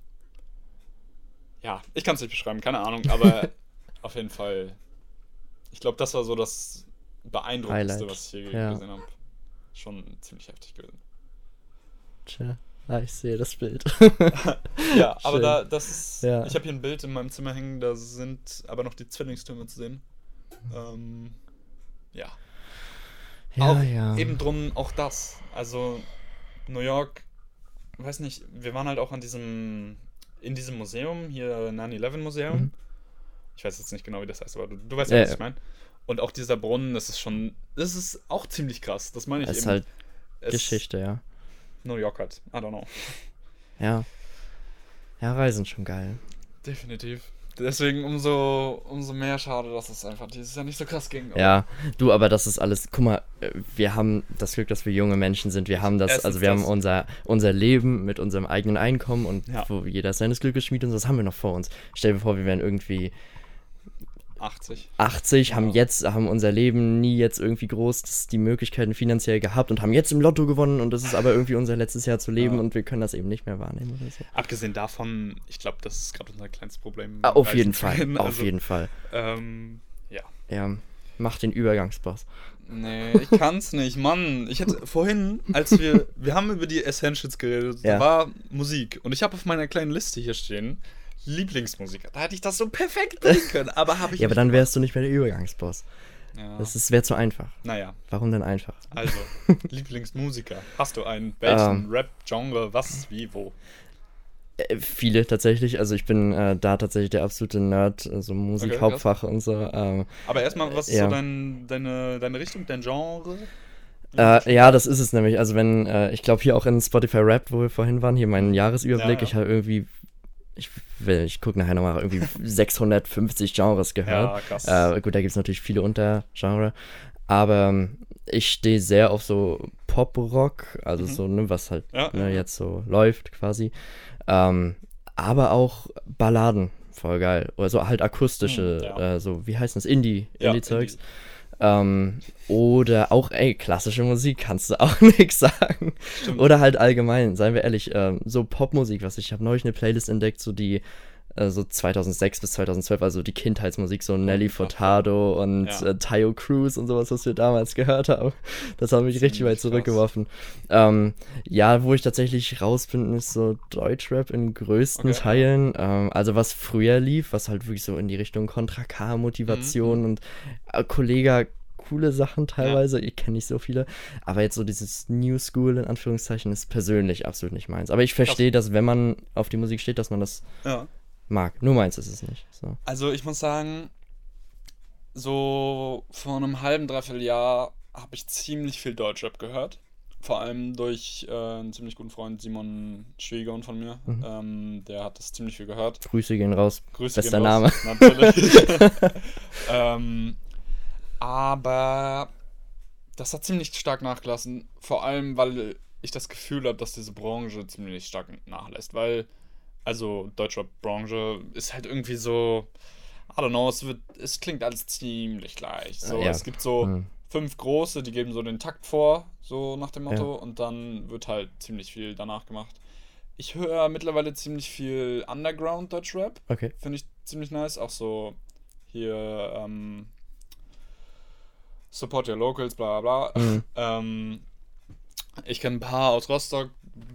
ja, ich kann es nicht beschreiben, keine Ahnung, aber auf jeden Fall, ich glaube, das war so das Beeindruckendste, was ich hier gesehen habe. Schon ziemlich heftig gewesen. Tja, ich sehe das Bild. Ja, schön. Aber ich habe hier ein Bild in meinem Zimmer hängen, da sind aber noch die Zwillingstürme zu sehen. Ja. Ja, auch ja. Eben drum auch das. Also New York, weiß nicht, wir waren halt auch an in diesem Museum, hier 9/11 Museum. Mhm. Ich weiß jetzt nicht genau, wie das heißt, aber du weißt ja, was ich meine. Und auch dieser Brunnen, das ist auch ziemlich krass, das meine ich eben. Halt es ist Geschichte, ja. New York hat, I don't know. Ja. Ja, Reisen schon geil. Definitiv. Deswegen umso mehr schade, dass es einfach dieses Jahr nicht so krass ging. Ja, du, aber das ist alles, guck mal, wir haben das Glück, dass wir junge Menschen sind. Wir haben das, haben unser Leben mit unserem eigenen Einkommen und wo jeder seines Glückes schmiedet und das haben wir noch vor uns. Stell dir vor, wir wären irgendwie 80, haben unser Leben nie jetzt irgendwie groß die Möglichkeiten finanziell gehabt und haben jetzt im Lotto gewonnen und das ist aber irgendwie unser letztes Jahr zu leben und wir können das eben nicht mehr wahrnehmen oder so. Abgesehen davon, ich glaube, das ist gerade unser kleines Problem. Auf jeden Fall, Ja, mach den Übergangsboss. Nee, ich kann's nicht, Mann. Ich hätte vorhin, als wir haben über die Essentials geredet, da war Musik und ich habe auf meiner kleinen Liste hier stehen, Lieblingsmusiker. Da hätte ich das so perfekt bringen können, aber habe ich. Ja, aber dann wärst du nicht mehr der Übergangsboss. Ja. Das wäre zu einfach. Naja. Warum denn einfach? Also, Lieblingsmusiker. Hast du einen? Welchen Rap-Genre? Was? Wie? Wo? Viele tatsächlich. Also, ich bin da tatsächlich der absolute Nerd. Also, Musik, okay, Hauptfach und so. Aber erstmal, was ist so deine Richtung, dein Genre? Ja, das ist es nämlich. Also, wenn ich glaube, hier auch in Spotify Rap, wo wir vorhin waren, hier mein Jahresüberblick, ich habe irgendwie. Ich gucke nachher nochmal, irgendwie 650 Genres gehört. Ja, krass. Gut, da gibt es natürlich viele Untergenre. Aber ich stehe sehr auf so Pop-Rock, also so, ne, was halt jetzt so läuft quasi. Aber auch Balladen, voll geil. Oder so halt akustische, so, wie heißt das? Indie-Zeugs. Indie. Oder auch, klassische Musik kannst du auch nichts sagen. Stimmt. Oder halt allgemein, seien wir ehrlich, so Popmusik, ich habe neulich eine Playlist entdeckt, so die so 2006 bis 2012, also die Kindheitsmusik, so Nelly Furtado und Tayo Cruz und sowas, was wir damals gehört haben. Das hat mich richtig weit zurückgeworfen. Wo ich tatsächlich raus bin, ist so Deutschrap in größten Teilen. Also was früher lief, was halt wirklich so in die Richtung Kontra K, Motivation und Kollega, coole Sachen teilweise, ich kenne nicht so viele, aber jetzt so dieses New School in Anführungszeichen ist persönlich absolut nicht meins. Aber ich verstehe, dass wenn man auf die Musik steht, dass man das mag. Nur meins ist es nicht. So. Also ich muss sagen, so vor einem halben, dreiviertel Jahr habe ich ziemlich viel Deutschrap gehört. Vor allem durch einen ziemlich guten Freund, Simon Johansen von mir. Der hat das ziemlich viel gehört. Grüße gehen raus. Bester Name. Natürlich. Aber das hat ziemlich stark nachgelassen. Vor allem, weil ich das Gefühl habe, dass diese Branche ziemlich stark nachlässt. Also, Deutschrap-Branche ist halt irgendwie so, I don't know, es klingt alles ziemlich gleich. So, es gibt so 5 große, die geben so den Takt vor, so nach dem Motto, und dann wird halt ziemlich viel danach gemacht. Ich höre mittlerweile ziemlich viel Underground-Deutschrap. Okay. Finde ich ziemlich nice. Auch so hier, Support your Locals, bla bla bla. Ich kenne ein paar aus Rostock,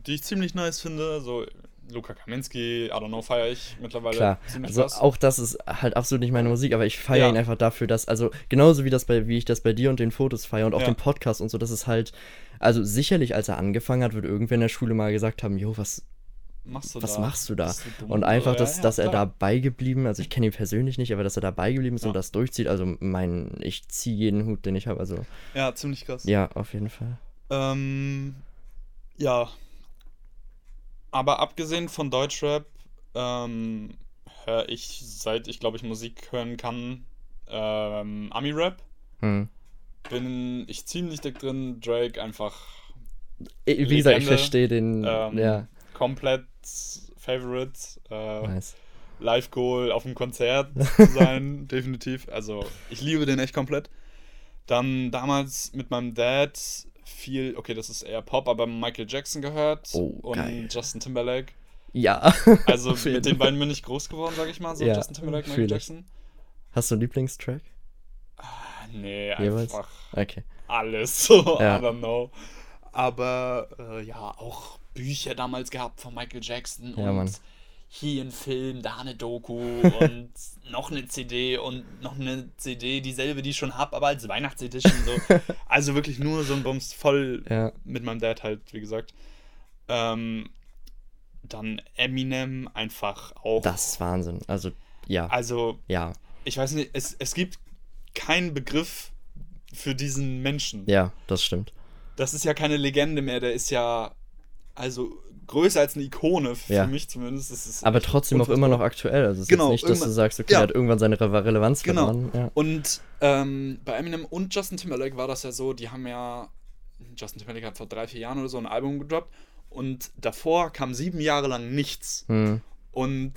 die ich ziemlich nice finde, so Luca Kaminski, I don't know, feiere ich mittlerweile. Klar, also auch das ist halt absolut nicht meine Musik, aber ich feiere ihn einfach dafür, dass, also genauso wie ich das bei dir und den Fotos feiere und auch den Podcast und so, das ist halt, also sicherlich, als er angefangen hat, wird irgendwer in der Schule mal gesagt haben, jo, was machst du da? Und einfach, dass er dabei geblieben, also ich kenne ihn persönlich nicht, aber dass er dabei geblieben ist und das durchzieht, also ich ziehe jeden Hut, den ich habe, also. Ja, ziemlich krass. Ja, auf jeden Fall. Aber abgesehen von Deutschrap höre ich, seit ich glaube ich Musik hören kann, Ami-Rap. Bin ich ziemlich dick drin, Drake einfach. Wie gesagt, ich verstehe den. Komplett Favorite. Nice. Live Goal auf dem Konzert zu sein, definitiv. Also ich liebe den echt komplett. Dann damals mit meinem Dad viel, okay, das ist eher Pop, aber Michael Jackson gehört und geil. Justin Timberlake. Ja. Also mit den beiden bin ich groß geworden, sag ich mal, so Justin Timberlake, Michael Jackson. Hast du einen Lieblingstrack? Nee, jeweils? Einfach alles so, I don't know. Aber auch Bücher damals gehabt von Michael Jackson und hier ein Film, da eine Doku und noch eine CD und noch eine CD, dieselbe, die ich schon habe, aber als Weihnachts-Edition. So. Also wirklich nur so ein Bums, voll mit meinem Dad halt, wie gesagt. Dann Eminem einfach auch. Das ist Wahnsinn. Also, ja. Also, ja. Ich weiß nicht, es gibt keinen Begriff für diesen Menschen. Ja, das stimmt. Das ist ja keine Legende mehr, der ist ja, also größer als eine Ikone, für mich zumindest. Das ist aber trotzdem auch immer noch aktuell. Also es ist nicht, dass du sagst, okay, der hat irgendwann seine Relevanz verloren. Genau. Ja. Und bei Eminem und Justin Timberlake war das ja so, die haben ja, Justin Timberlake hat vor 3-4 Jahren oder so ein Album gedroppt und davor kam 7 Jahre lang nichts. Hm. Und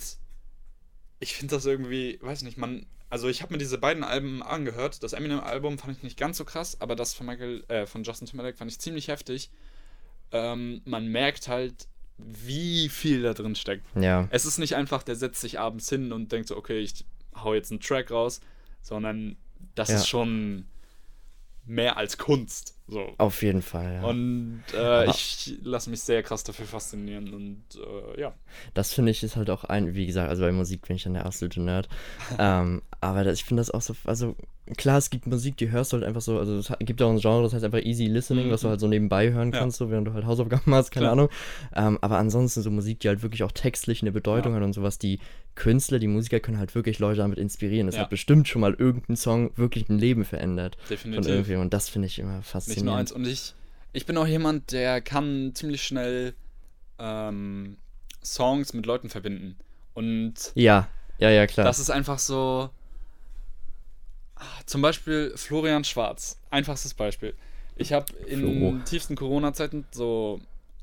ich finde das irgendwie, weiß nicht, also ich habe mir diese beiden Alben angehört. Das Eminem-Album fand ich nicht ganz so krass, aber das von Justin Timberlake fand ich ziemlich heftig. Man merkt halt, wie viel da drin steckt. Ja. Es ist nicht einfach, der setzt sich abends hin und denkt so, okay, ich hau jetzt einen Track raus, sondern das ist schon mehr als Kunst. So. Auf jeden Fall, ja. Und ich lasse mich sehr krass dafür faszinieren und Das finde ich ist halt auch wie gesagt, also bei Musik bin ich dann der absolute Nerd. Aber ich finde das auch so, also klar, es gibt Musik, die hörst du halt einfach so, also es gibt auch ein Genre, das heißt einfach Easy Listening, was du halt so nebenbei hören kannst, so während du halt Hausaufgaben machst, keine Ahnung. Aber ansonsten so Musik, die halt wirklich auch textlich eine Bedeutung hat und sowas, die Künstler, die Musiker können halt wirklich Leute damit inspirieren. Das hat bestimmt schon mal irgendein Song wirklich ein Leben verändert. Definitiv. Und das finde ich immer faszinierend. Nicht nur eins. Und ich bin auch jemand, der kann ziemlich schnell Songs mit Leuten verbinden. Und ja, klar. Das ist einfach so. Zum Beispiel Florian Schwarz. Einfachstes Beispiel. Ich habe in tiefsten Corona-Zeiten, so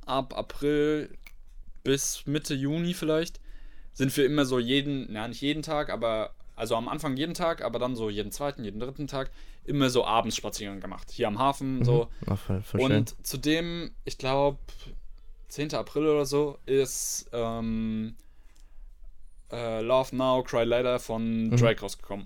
ab April bis Mitte Juni vielleicht, sind wir immer so nicht jeden Tag, aber also am Anfang jeden Tag, aber dann so jeden zweiten, jeden dritten Tag, immer so abends spazieren gemacht. Hier am Hafen, so. Ach, voll schön. Und zudem, ich glaube, 10. April oder so, ist Love Now, Cry Later von Drake rausgekommen.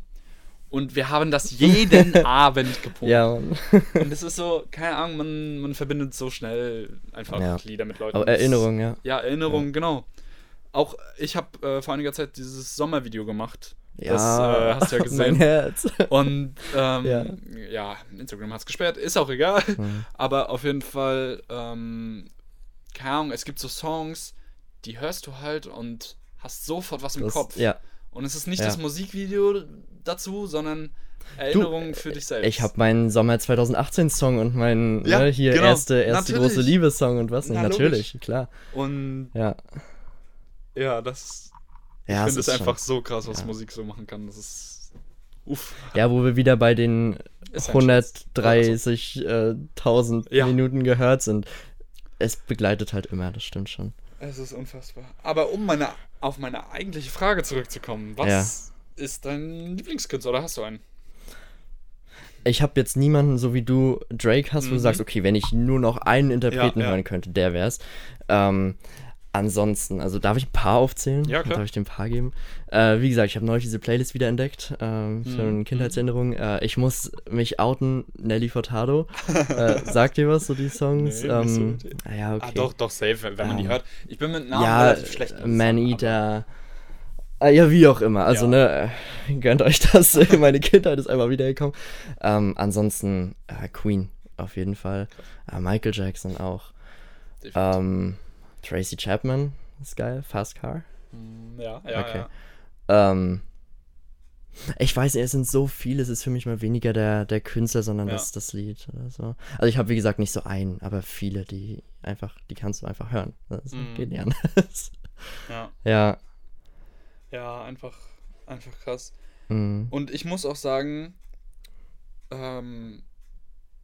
Und wir haben das jeden Abend gepumpt. Ja, Mann. Und es ist so, keine Ahnung, man verbindet so schnell einfach Lieder mit Leuten. Aber Erinnerungen, ja. Ja, Erinnerungen, genau. Auch ich habe vor einiger Zeit dieses Sommervideo gemacht. Ja. Das hast du ja gesehen. Mein Herz. Und Instagram hat's gesperrt, ist auch egal. Mhm. Aber auf jeden Fall, keine Ahnung, es gibt so Songs, die hörst du halt und hast sofort was im Kopf. Ja. Und es ist nicht das Musikvideo dazu, sondern Erinnerungen für dich selbst. Ich habe meinen Sommer 2018-Song und meinen erste große Liebessong und was nicht. Natürlich, klar. Und ich finde es einfach so krass, was Musik so machen kann. Das ist uff. Ja, wo wir wieder bei den 130.000 Minuten gehört sind. Es begleitet halt immer, das stimmt schon. Es ist unfassbar. Aber um auf meine eigentliche Frage zurückzukommen, was ist dein Lieblingskünstler oder hast du einen? Ich habe jetzt niemanden, so wie du Drake hast, wo du sagst, okay, wenn ich nur noch einen Interpreten hören könnte, der wär's. Ansonsten, also darf ich ein paar aufzählen? Ja, klar. Darf ich dir ein paar geben? Wie gesagt, ich habe neulich diese Playlist wieder entdeckt für eine Kindheitserinnerung. Ich muss mich outen, Nelly Furtado. Sagt dir was, so die Songs? Nee, nicht so. Ja, okay. Doch, safe, wenn man die hört. Ich bin mit Namen relativ schlecht. Man-Eater. Ja, wie auch immer. Also, gönnt euch das. Meine Kindheit ist einmal wiedergekommen. Ansonsten Queen auf jeden Fall. Michael Jackson auch. Definitiv. Tracy Chapman ist geil, Fast Car. Ja, okay. Ja. Ich weiß nicht, es sind so viele, es ist für mich mal weniger der Künstler, sondern das Lied oder so. Also ich habe, wie gesagt, nicht so einen, aber viele, die kannst du einfach hören. Das geht nicht anders. Ja. Ja, einfach krass. Mm. Und ich muss auch sagen,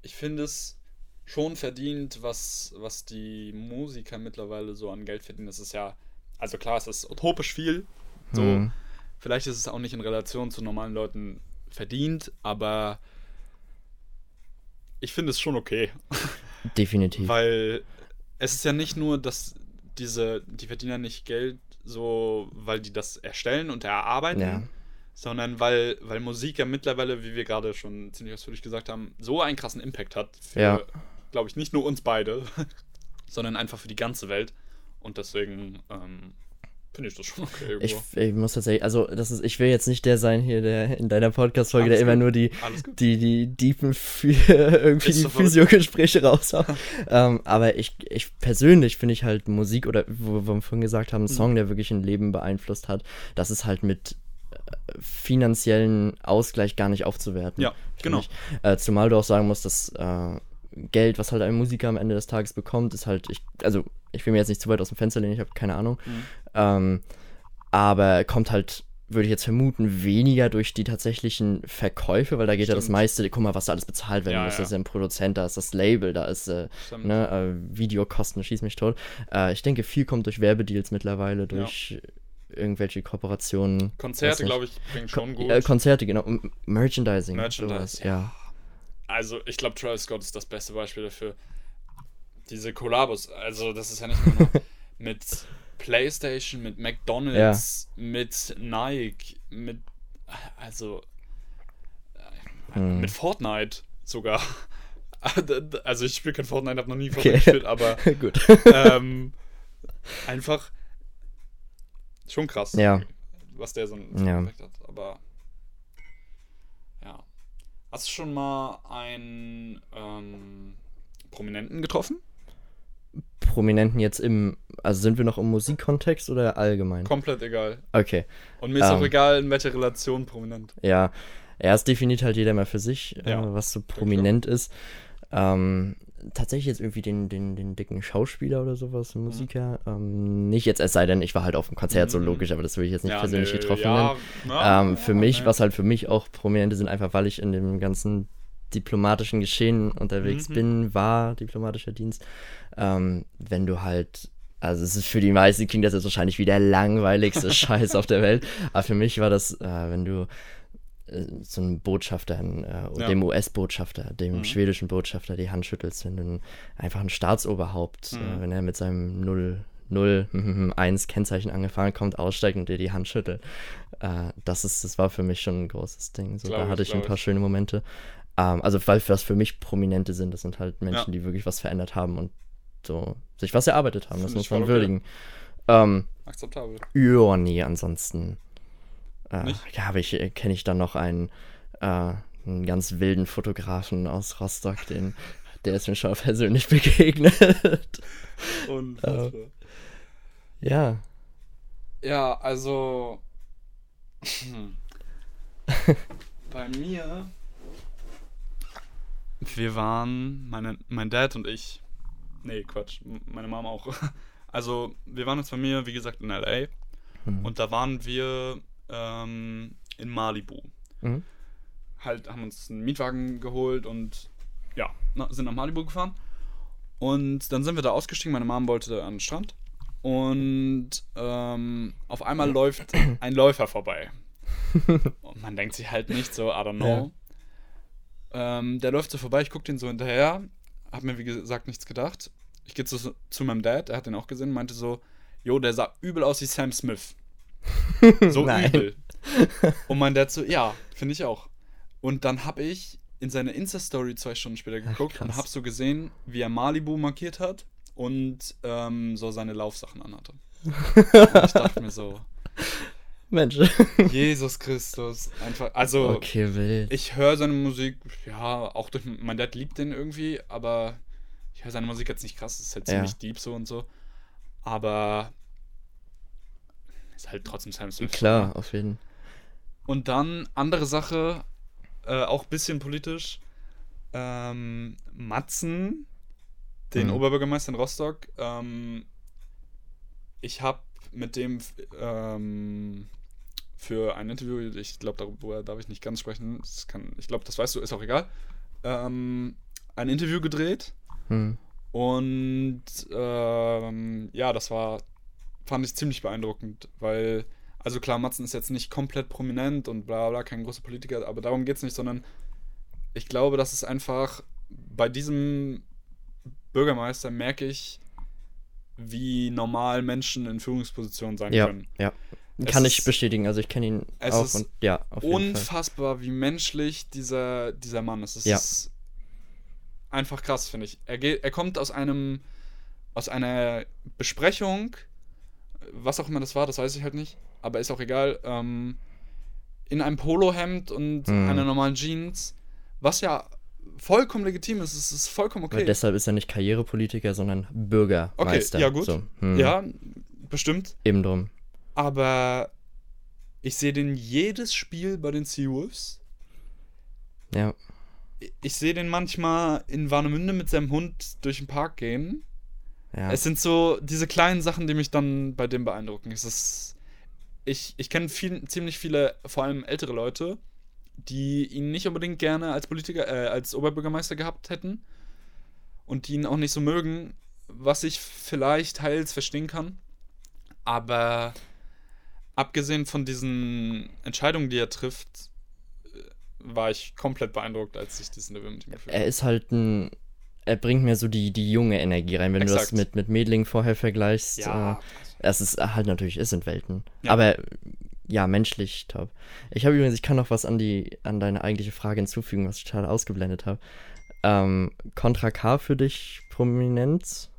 ich finde es schon verdient, was die Musiker mittlerweile so an Geld verdienen. Das ist ja, also klar, es ist utopisch viel. So, vielleicht ist es auch nicht in Relation zu normalen Leuten verdient, aber ich finde es schon okay. Definitiv. Weil es ist ja nicht nur, dass die verdienen ja nicht Geld so, weil die das erstellen und erarbeiten, sondern weil Musik ja mittlerweile, wie wir gerade schon ziemlich ausführlich gesagt haben, so einen krassen Impact hat für glaube ich, nicht nur uns beide, sondern einfach für die ganze Welt. Und deswegen finde ich das schon okay irgendwo. Ich muss tatsächlich, also ich will jetzt nicht der sein hier, der in deiner Podcast-Folge, der immer nur die Deepen irgendwie ist die Physiogespräche raushaut. Aber ich persönlich finde ich halt Musik oder, wo wir vorhin gesagt haben, einen Song, der wirklich ein Leben beeinflusst hat, das ist halt mit finanziellen Ausgleich gar nicht aufzuwerten. Ja, genau. Zumal du auch sagen musst, dass Geld, was halt ein Musiker am Ende des Tages bekommt, ist halt, ich will mir jetzt nicht zu weit aus dem Fenster lehnen, ich habe keine Ahnung, aber kommt halt, würde ich jetzt vermuten, weniger durch die tatsächlichen Verkäufe, weil da geht ja das meiste, guck mal, was da alles bezahlt werden muss, da ist ja ein Produzent, da ist das Label, da ist Videokosten, schieß mich tot. Ich denke, viel kommt durch Werbedeals mittlerweile, durch irgendwelche Kooperationen. Konzerte, glaube ich, klingt schon gut. Konzerte, genau. Merchandising. Sowas, ja. Also, ich glaube, Travis Scott ist das beste Beispiel dafür. Diese Kollabos, also das ist ja nicht nur mit PlayStation, mit McDonald's, mit Nike, mit Fortnite sogar. Also, ich spiele kein Fortnite, habe noch nie Fortnite gespielt, aber gut. Einfach schon krass, was der so einen Effekt hat, aber ja. Hast du schon mal einen Prominenten getroffen? Prominenten jetzt sind wir noch im Musikkontext oder allgemein? Komplett egal. Okay. Und mir ist auch egal, in welcher Relation prominent. Ja, erst definiert halt jeder mal für sich, was so prominent ist. Tatsächlich jetzt irgendwie den dicken Schauspieler oder sowas, Musiker. Nicht jetzt, es sei denn, ich war halt auf dem Konzert, so logisch, aber das will ich jetzt nicht persönlich getroffen nennen. Was halt für mich auch Prominente sind, einfach weil ich in dem ganzen diplomatischen Geschehen unterwegs bin, war diplomatischer Dienst. Wenn du halt, also es ist für die meisten, klingt das jetzt wahrscheinlich wie der langweiligste Scheiß auf der Welt, aber für mich war das, wenn du so einem Botschafter, dem US-Botschafter, dem schwedischen Botschafter die Hand schüttelst, wenn du einfach ein Staatsoberhaupt, wenn er mit seinem 001 Kennzeichen angefahren kommt, aussteigt und dir die Hand schüttelt. Das war für mich schon ein großes Ding. So, da hatte ich ein paar schöne Momente. Weil das für mich Prominente sind, das sind halt Menschen, die wirklich was verändert haben und so sich was erarbeitet haben. Das muss man würdigen. Akzeptabel. Ja, nee, ansonsten kenne ich dann noch einen ganz wilden Fotografen aus Rostock, der ist mir schon persönlich begegnet. Unfassbar. Ja. Ja, also bei mir, wir waren, mein Dad und ich, nee, Quatsch, meine Mom auch. Also wir waren jetzt bei mir, wie gesagt, in L.A. Und da waren wir in Malibu. Halt, haben uns einen Mietwagen geholt und sind nach Malibu gefahren. Und dann sind wir da ausgestiegen, meine Mom wollte an den Strand und auf einmal läuft ein Läufer vorbei. Und man denkt sich halt nicht so, I don't know. Ja. Der läuft so vorbei, ich gucke den so hinterher, hab mir wie gesagt nichts gedacht. Ich gehe zu meinem Dad, der hat den auch gesehen, meinte so, jo, der sah übel aus wie Sam Smith. So übel. Und mein Dad so, ja, finde ich auch. Und dann habe ich in seine Insta-Story 2 Stunden später geguckt und habe so gesehen, wie er Malibu markiert hat und so seine Laufsachen anhatte. Und ich dachte mir so, Mensch. Jesus Christus. Einfach, also, okay, wild. Ich höre seine Musik, ja, auch durch, mein Dad liebt den irgendwie, aber ich höre seine Musik jetzt nicht krass, ist halt ziemlich deep so und so. Aber ist halt trotzdem Sam Smith. Klar, auf jeden Fall. Und dann, andere Sache, auch ein bisschen politisch, Matzen, den Oberbürgermeister in Rostock, ich habe mit dem für ein Interview, ich glaube, darüber darf ich nicht ganz sprechen, ich glaube, das weißt du, ist auch egal, ein Interview gedreht und das fand ich ziemlich beeindruckend, weil, also klar, Matzen ist jetzt nicht komplett prominent und bla bla, kein großer Politiker, aber darum geht's nicht, sondern ich glaube, dass es einfach bei diesem Bürgermeister merke ich, wie normal Menschen in Führungspositionen sein können. Ja, kann ich bestätigen, also ich kenne ihn auch. Es ist unfassbar, wie menschlich dieser Mann ist. Es ist einfach krass, finde ich. Er kommt aus einer Besprechung was auch immer das war, das weiß ich halt nicht, aber ist auch egal, in einem Polohemd und einer normalen Jeans, was ja vollkommen legitim ist, es ist vollkommen okay. Weil deshalb ist er nicht Karrierepolitiker, sondern Bürgermeister. Okay, ja gut, so, ja, bestimmt. Eben drum. Aber ich sehe den jedes Spiel bei den Seawolves. Ja. Ich sehe den manchmal in Warnemünde mit seinem Hund durch den Park gehen. Ja. Es sind so diese kleinen Sachen, die mich dann bei dem beeindrucken. Es ist, ich kenne ziemlich viele, vor allem ältere Leute, die ihn nicht unbedingt gerne als Politiker, als Oberbürgermeister gehabt hätten und die ihn auch nicht so mögen, was ich vielleicht teils verstehen kann. Aber abgesehen von diesen Entscheidungen, die er trifft, war ich komplett beeindruckt, als ich diesen Interview mit ihm geführt habe. Er ist halt ein... Er bringt mir so die junge Energie rein, wenn Exakt. Du das mit Mädling vorher vergleichst. Ja. Das ist halt natürlich, es sind Welten. Ja. Aber ja, menschlich top. Ich habe übrigens, ich kann noch was an deine eigentliche Frage hinzufügen, was ich total ausgeblendet habe. Kontra K für dich Prominenz?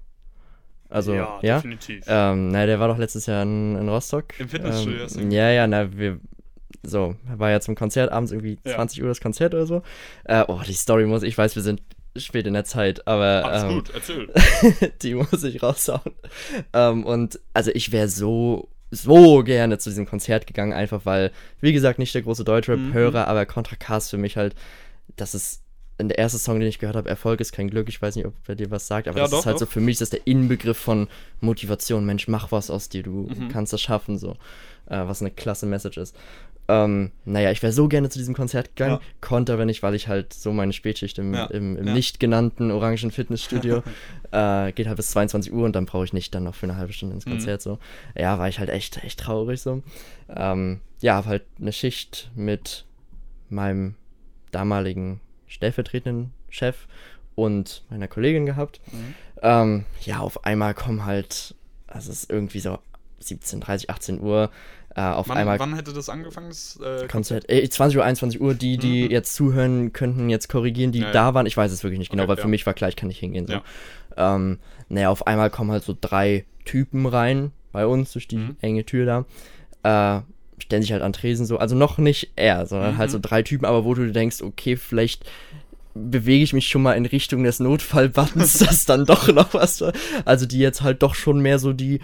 Also, ja, definitiv. Na, der war doch letztes Jahr in Rostock. Im Fitnessstudio. War ja zum Konzert abends irgendwie 20 Uhr das Konzert oder so. Die Story ich weiß, wir sind spät in der Zeit, aber... Absolut, erzähl. Die muss ich raushauen. Und also ich wäre so gerne zu diesem Konzert gegangen, einfach weil, wie gesagt, nicht der große Deutschrap-Hörer, aber Kontra K ist für mich halt, das ist der erste Song, den ich gehört habe, Erfolg ist kein Glück, ich weiß nicht, ob er dir was sagt, aber ja, das ist halt so, für mich ist der Inbegriff von Motivation, Mensch, mach was aus dir, du kannst das schaffen, so, was eine klasse Message ist. Ich wäre so gerne zu diesem Konzert gegangen, konnte aber nicht, weil ich halt so meine Spätschicht im nicht genannten orangen Fitnessstudio geht halt bis 22 Uhr und dann brauche ich nicht dann noch für eine halbe Stunde ins Konzert, so. Ja, war ich halt echt traurig, so. Habe halt eine Schicht mit meinem damaligen stellvertretenden Chef und meiner Kollegin gehabt. Auf einmal kommen halt, also es ist irgendwie so 17:30, 18 Uhr, wann hätte das angefangen? Das, Konzert? 20 Uhr, 21 Uhr, die jetzt zuhören, könnten jetzt korrigieren, die da waren. Ich weiß es wirklich nicht genau, weil für mich war klar, ich kann nicht hingehen. So. Ja. Auf einmal kommen halt so 3 Typen rein bei uns durch die enge Tür da. Stellen sich halt an Tresen so, also noch nicht er, sondern halt so 3 Typen, aber wo du denkst, okay, vielleicht bewege ich mich schon mal in Richtung des Notfallbuttons, dass dann doch noch was... Also die jetzt halt doch schon mehr so die...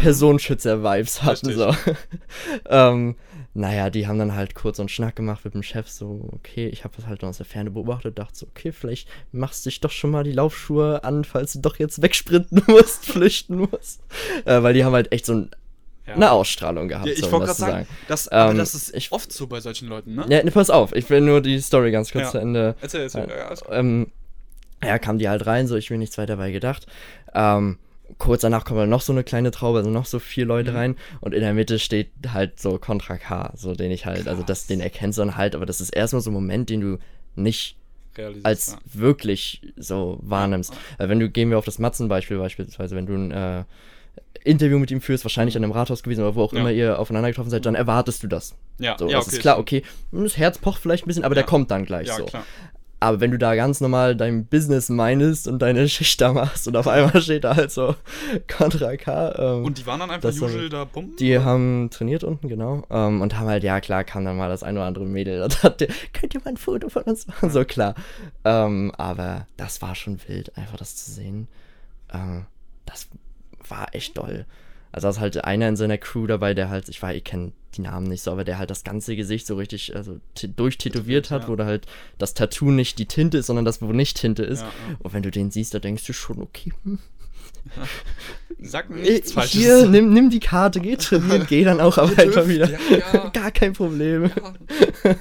Personenschützer-Vibes hatten, so. Die haben dann halt kurz so einen Schnack gemacht mit dem Chef, so, okay, ich habe das halt noch aus der Ferne beobachtet, dachte so, okay, vielleicht machst du dich doch schon mal die Laufschuhe an, falls du doch jetzt wegsprinten musst, flüchten musst. Weil die haben halt echt so eine Ausstrahlung gehabt, ja, ich wollte gerade sagen, das ist echt oft so bei solchen Leuten, ne? Ja, ne, pass auf, ich will nur die Story ganz kurz zu Ende. Erzähl. Kamen die halt rein, so, ich will nichts weiter dabei gedacht, kurz danach kommt dann noch so eine kleine Traube, also noch so 4 Leute rein und in der Mitte steht halt so Kontra K, so den ich halt, also den erkennst du dann halt, aber das ist erstmal so ein Moment, den du nicht als wirklich so wahrnimmst. Ja. Gehen wir auf das Matzen-Beispiel beispielsweise, wenn du ein Interview mit ihm führst, wahrscheinlich an einem Rathaus gewesen oder wo auch immer ihr aufeinander getroffen seid, dann erwartest du das. Ja, so, das ist klar, okay, das Herz pocht vielleicht ein bisschen, aber der kommt dann gleich so. Klar. Aber wenn du da ganz normal dein Business meinst und deine Schicht da machst und auf einmal steht da halt so Kontra K. Und die waren dann einfach usual da pumpen? Die haben trainiert unten, genau. Und haben halt, ja klar, kam dann mal das ein oder andere Mädel. Da dachte, könnt ihr mal ein Foto von uns machen? Ja. So, klar. Aber das war schon wild, einfach das zu sehen. Das war echt doll. Also da ist halt einer in seiner Crew dabei, der halt, ich kenne die Namen nicht so, aber der halt das ganze Gesicht so richtig durchtätowiert hat, wo da halt das Tattoo nicht die Tinte ist, sondern das, wo nicht Tinte ist. Ja, ja. Und wenn du den siehst, da denkst du schon, okay, sag mir nichts Falsches. Hier, nimm die Karte, geh trainieren, geh dann auch aber einfach wieder. Ja. Gar kein Problem. Ja.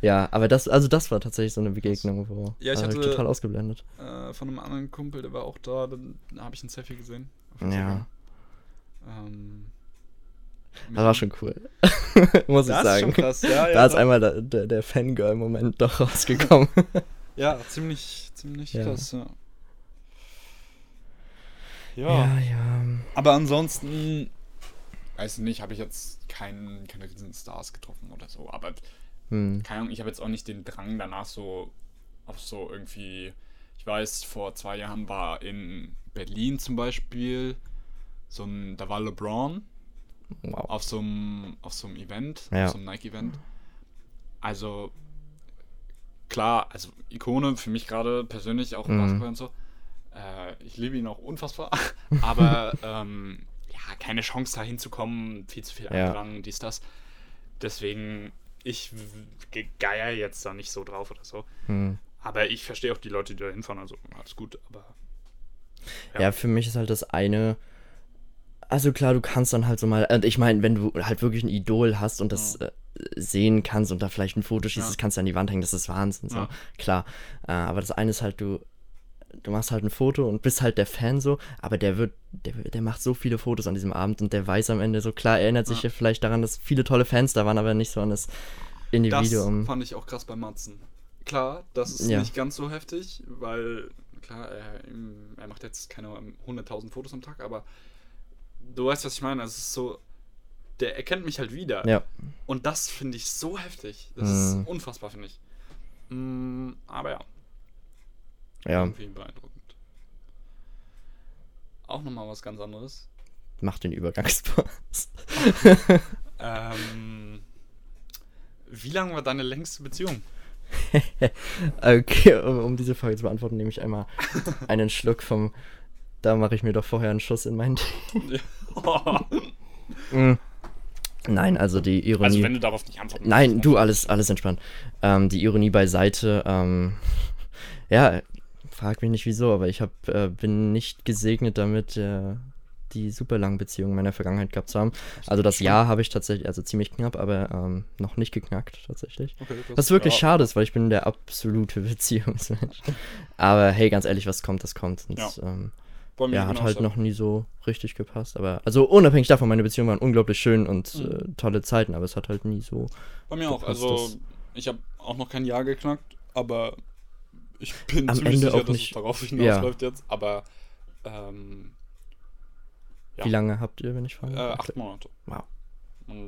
Ja, aber das war tatsächlich so eine Begegnung, wo ich hatte total ausgeblendet. Von einem anderen Kumpel, der war auch da, dann habe ich ein Selfie gesehen. Ja. Das war schon cool, muss ich sagen. Ist schon ist einmal der Fangirl-Moment doch rausgekommen. Ja, ziemlich krass, Ja. Aber ansonsten, weiß nicht, habe ich jetzt keine riesen Stars getroffen oder so, aber keine Ahnung, ich habe jetzt auch nicht den Drang danach so auf so irgendwie, ich weiß, vor 2 Jahren war in Berlin zum Beispiel da war LeBron wow. auf so einem Event, ja. Auf so einem Nike-Event. Also klar, also Ikone für mich gerade persönlich auch im Basketball und so. Ich liebe ihn auch unfassbar, aber ja, keine Chance da hinzukommen, viel zu viel Andrang, dies, das. Deswegen, ich geier jetzt da nicht so drauf oder so. Aber ich verstehe auch die Leute, die da hinfahren, also alles gut, aber ja, für mich ist halt das eine, also klar, du kannst dann halt so mal, ich meine, wenn du halt wirklich ein Idol hast und das sehen kannst und da vielleicht ein Foto schießt, das kannst du an die Wand hängen, das ist Wahnsinn, so, klar. Aber das eine ist halt, du machst halt ein Foto und bist halt der Fan so, aber der macht so viele Fotos an diesem Abend und der weiß am Ende so, klar, erinnert sich ja vielleicht daran, dass viele tolle Fans da waren, aber nicht so an das Individuum. Das fand ich auch krass bei Matzen. Klar, das ist nicht ganz so heftig, weil, klar, er macht jetzt keine 100.000 Fotos am Tag, aber du weißt, was ich meine, es ist so, der erkennt mich halt wieder. Ja. Und das finde ich so heftig. Das ist unfassbar, finde ich. Aber ja. Irgendwie beeindruckend. Auch nochmal was ganz anderes. Macht den Übergang Spaß. Wie lang war deine längste Beziehung? Okay, um diese Frage zu beantworten, nehme ich einmal einen Schluck vom... Da mache ich mir doch vorher einen Schuss in meinen Tee. Nein, also die Ironie... Also wenn du darauf nicht antworten willst. Nein, du, alles entspannt. Die Ironie beiseite, ja... Frag mich nicht wieso, aber ich bin nicht gesegnet damit, die super langen Beziehungen meiner Vergangenheit gehabt zu haben. Also das Jahr habe ich tatsächlich, also ziemlich knapp, aber noch nicht geknackt tatsächlich. Okay, was wirklich schade ist, weil ich bin der absolute Beziehungsmensch. Aber hey, ganz ehrlich, was kommt, das kommt. Und, hat halt noch nie so richtig gepasst. Aber also unabhängig davon, meine Beziehungen waren unglaublich schön und tolle Zeiten, aber es hat halt nie so bei mir gepasst, auch, also ich habe auch noch kein Jahr geknackt, aber... Ich bin am ziemlich Ende sicher, auch dass nicht, es darauf hinausläuft jetzt, aber Wie lange habt ihr, wenn ich frage? 8 Monate. Wow.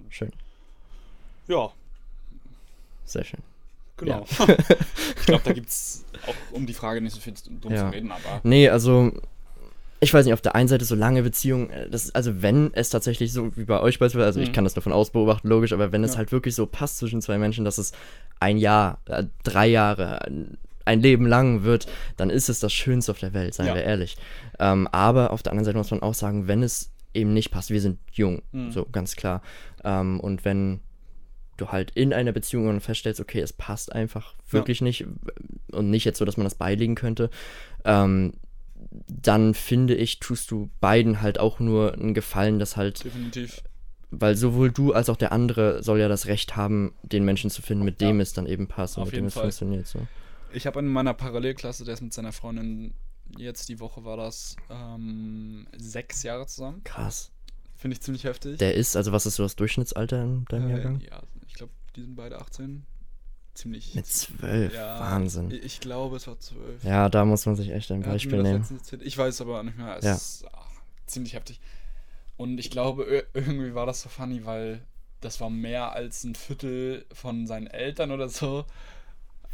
Schön. Ja. Sehr schön. Genau. Ja. Ich glaube, da gibt's auch um die Frage nicht so viel drum zu reden, aber... Nee, also... Ich weiß nicht, auf der einen Seite so lange Beziehungen, das, also wenn es tatsächlich so wie bei euch beispielsweise, also ich kann das nur von außen beobachten, logisch, aber wenn es halt wirklich so passt zwischen zwei Menschen, dass es ein Jahr, 3 Jahre, ein Leben lang wird, dann ist es das Schönste auf der Welt, seien wir ehrlich. Aber auf der anderen Seite muss man auch sagen, wenn es eben nicht passt, wir sind jung, so ganz klar. Und wenn du halt in einer Beziehung feststellst, okay, es passt einfach wirklich nicht und nicht jetzt so, dass man das beilegen könnte, dann finde ich, tust du beiden halt auch nur einen Gefallen, dass halt... Definitiv. Weil sowohl du als auch der andere soll ja das Recht haben, den Menschen zu finden, mit dem es dann eben passt und mit dem es funktioniert. So. Ich habe in meiner Parallelklasse, der ist mit seiner Freundin, jetzt die Woche war das, 6 Jahre zusammen. Krass. Finde ich ziemlich heftig. Der ist, also was ist so das Durchschnittsalter in deinem Jahrgang? Ja, ich glaube, die sind beide 18. Ziemlich. Mit 12, Wahnsinn. Ich glaube, es war 12. Ja, da muss man sich echt ein Beispiel nehmen. Ich weiß aber nicht mehr, es ist ziemlich heftig. Und ich glaube, irgendwie war das so funny, weil das war mehr als ein Viertel von seinen Eltern oder so.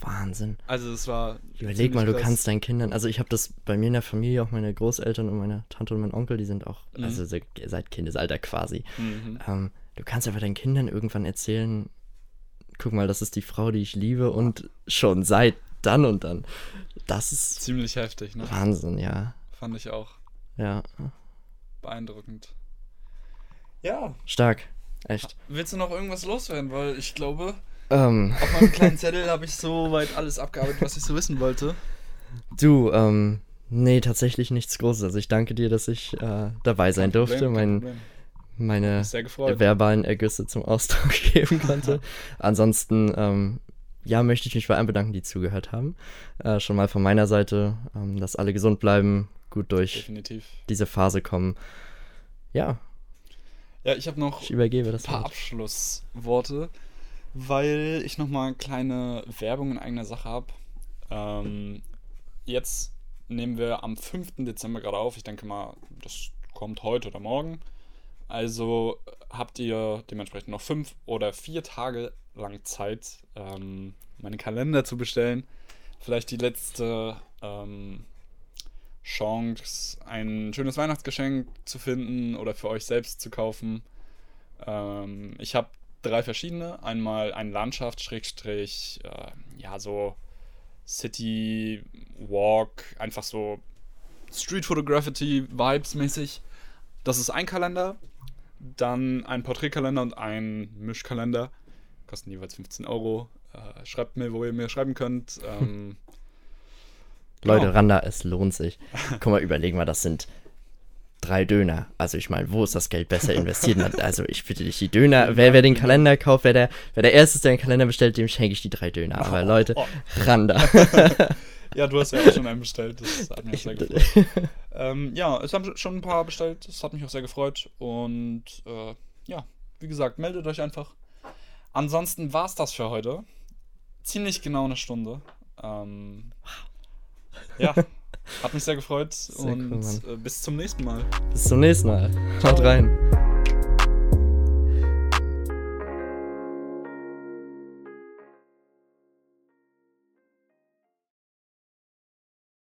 Wahnsinn. Also es war... Überleg mal, du kannst deinen Kindern... Also ich habe das bei mir in der Familie, auch meine Großeltern und meine Tante und mein Onkel, die sind auch... Also seit Kindesalter quasi. Du kannst aber deinen Kindern irgendwann erzählen, guck mal, das ist die Frau, die ich liebe und schon seit dann und dann. Das ist... Ziemlich heftig, ne? Wahnsinn, ja. Fand ich auch. Ja. Beeindruckend. Ja. Stark. Echt. Willst du noch irgendwas loswerden? Weil ich glaube... Auf meinem kleinen Zettel habe ich so weit alles abgearbeitet, was ich so wissen wollte. Du, nee, tatsächlich nichts Großes. Also ich danke dir, dass ich dabei sein durfte, meine verbalen Ergüsse zum Ausdruck geben konnte. Ansonsten, möchte ich mich bei allen bedanken, die zugehört haben. Schon mal von meiner Seite, dass alle gesund bleiben, gut durch diese Phase kommen. Ja. Ja, ich habe noch ein paar Abschlussworte. Weil ich nochmal eine kleine Werbung in eigener Sache habe. Jetzt nehmen wir am 5. Dezember gerade auf. Ich denke mal, das kommt heute oder morgen. Also habt ihr dementsprechend noch 5 oder 4 Tage lang Zeit, meinen Kalender zu bestellen. Vielleicht die letzte Chance, ein schönes Weihnachtsgeschenk zu finden oder für euch selbst zu kaufen. Ich habe 3 verschiedene. Einmal ein Landschafts-, ja, so City Walk, einfach so Street Photography Vibes mäßig. Das ist ein Kalender, dann ein Porträtkalender und ein Mischkalender. Kosten jeweils 15€. Schreibt mir, wo ihr mir schreiben könnt. Leute, Randa, es lohnt sich. Guck mal, überlegen wir, das sind 3 Döner. Also ich meine, wo ist das Geld besser investiert? Also ich bitte dich, die Döner, wer den Kalender kauft, wer der Erste ist, der einen Kalender bestellt, dem schenke ich die 3 Döner. Aber Leute, Randa. Ja, du hast ja auch schon einen bestellt, das hat mich auch sehr gefreut. Ja, es haben schon ein paar bestellt, das hat mich auch sehr gefreut. Und ja, wie gesagt, meldet euch einfach. Ansonsten war es das für heute. Ziemlich genau 1 Stunde. Ja, hat mich sehr gefreut. Sehr cool, Mann. Bis zum nächsten Mal. Bis zum nächsten Mal. Schaut rein.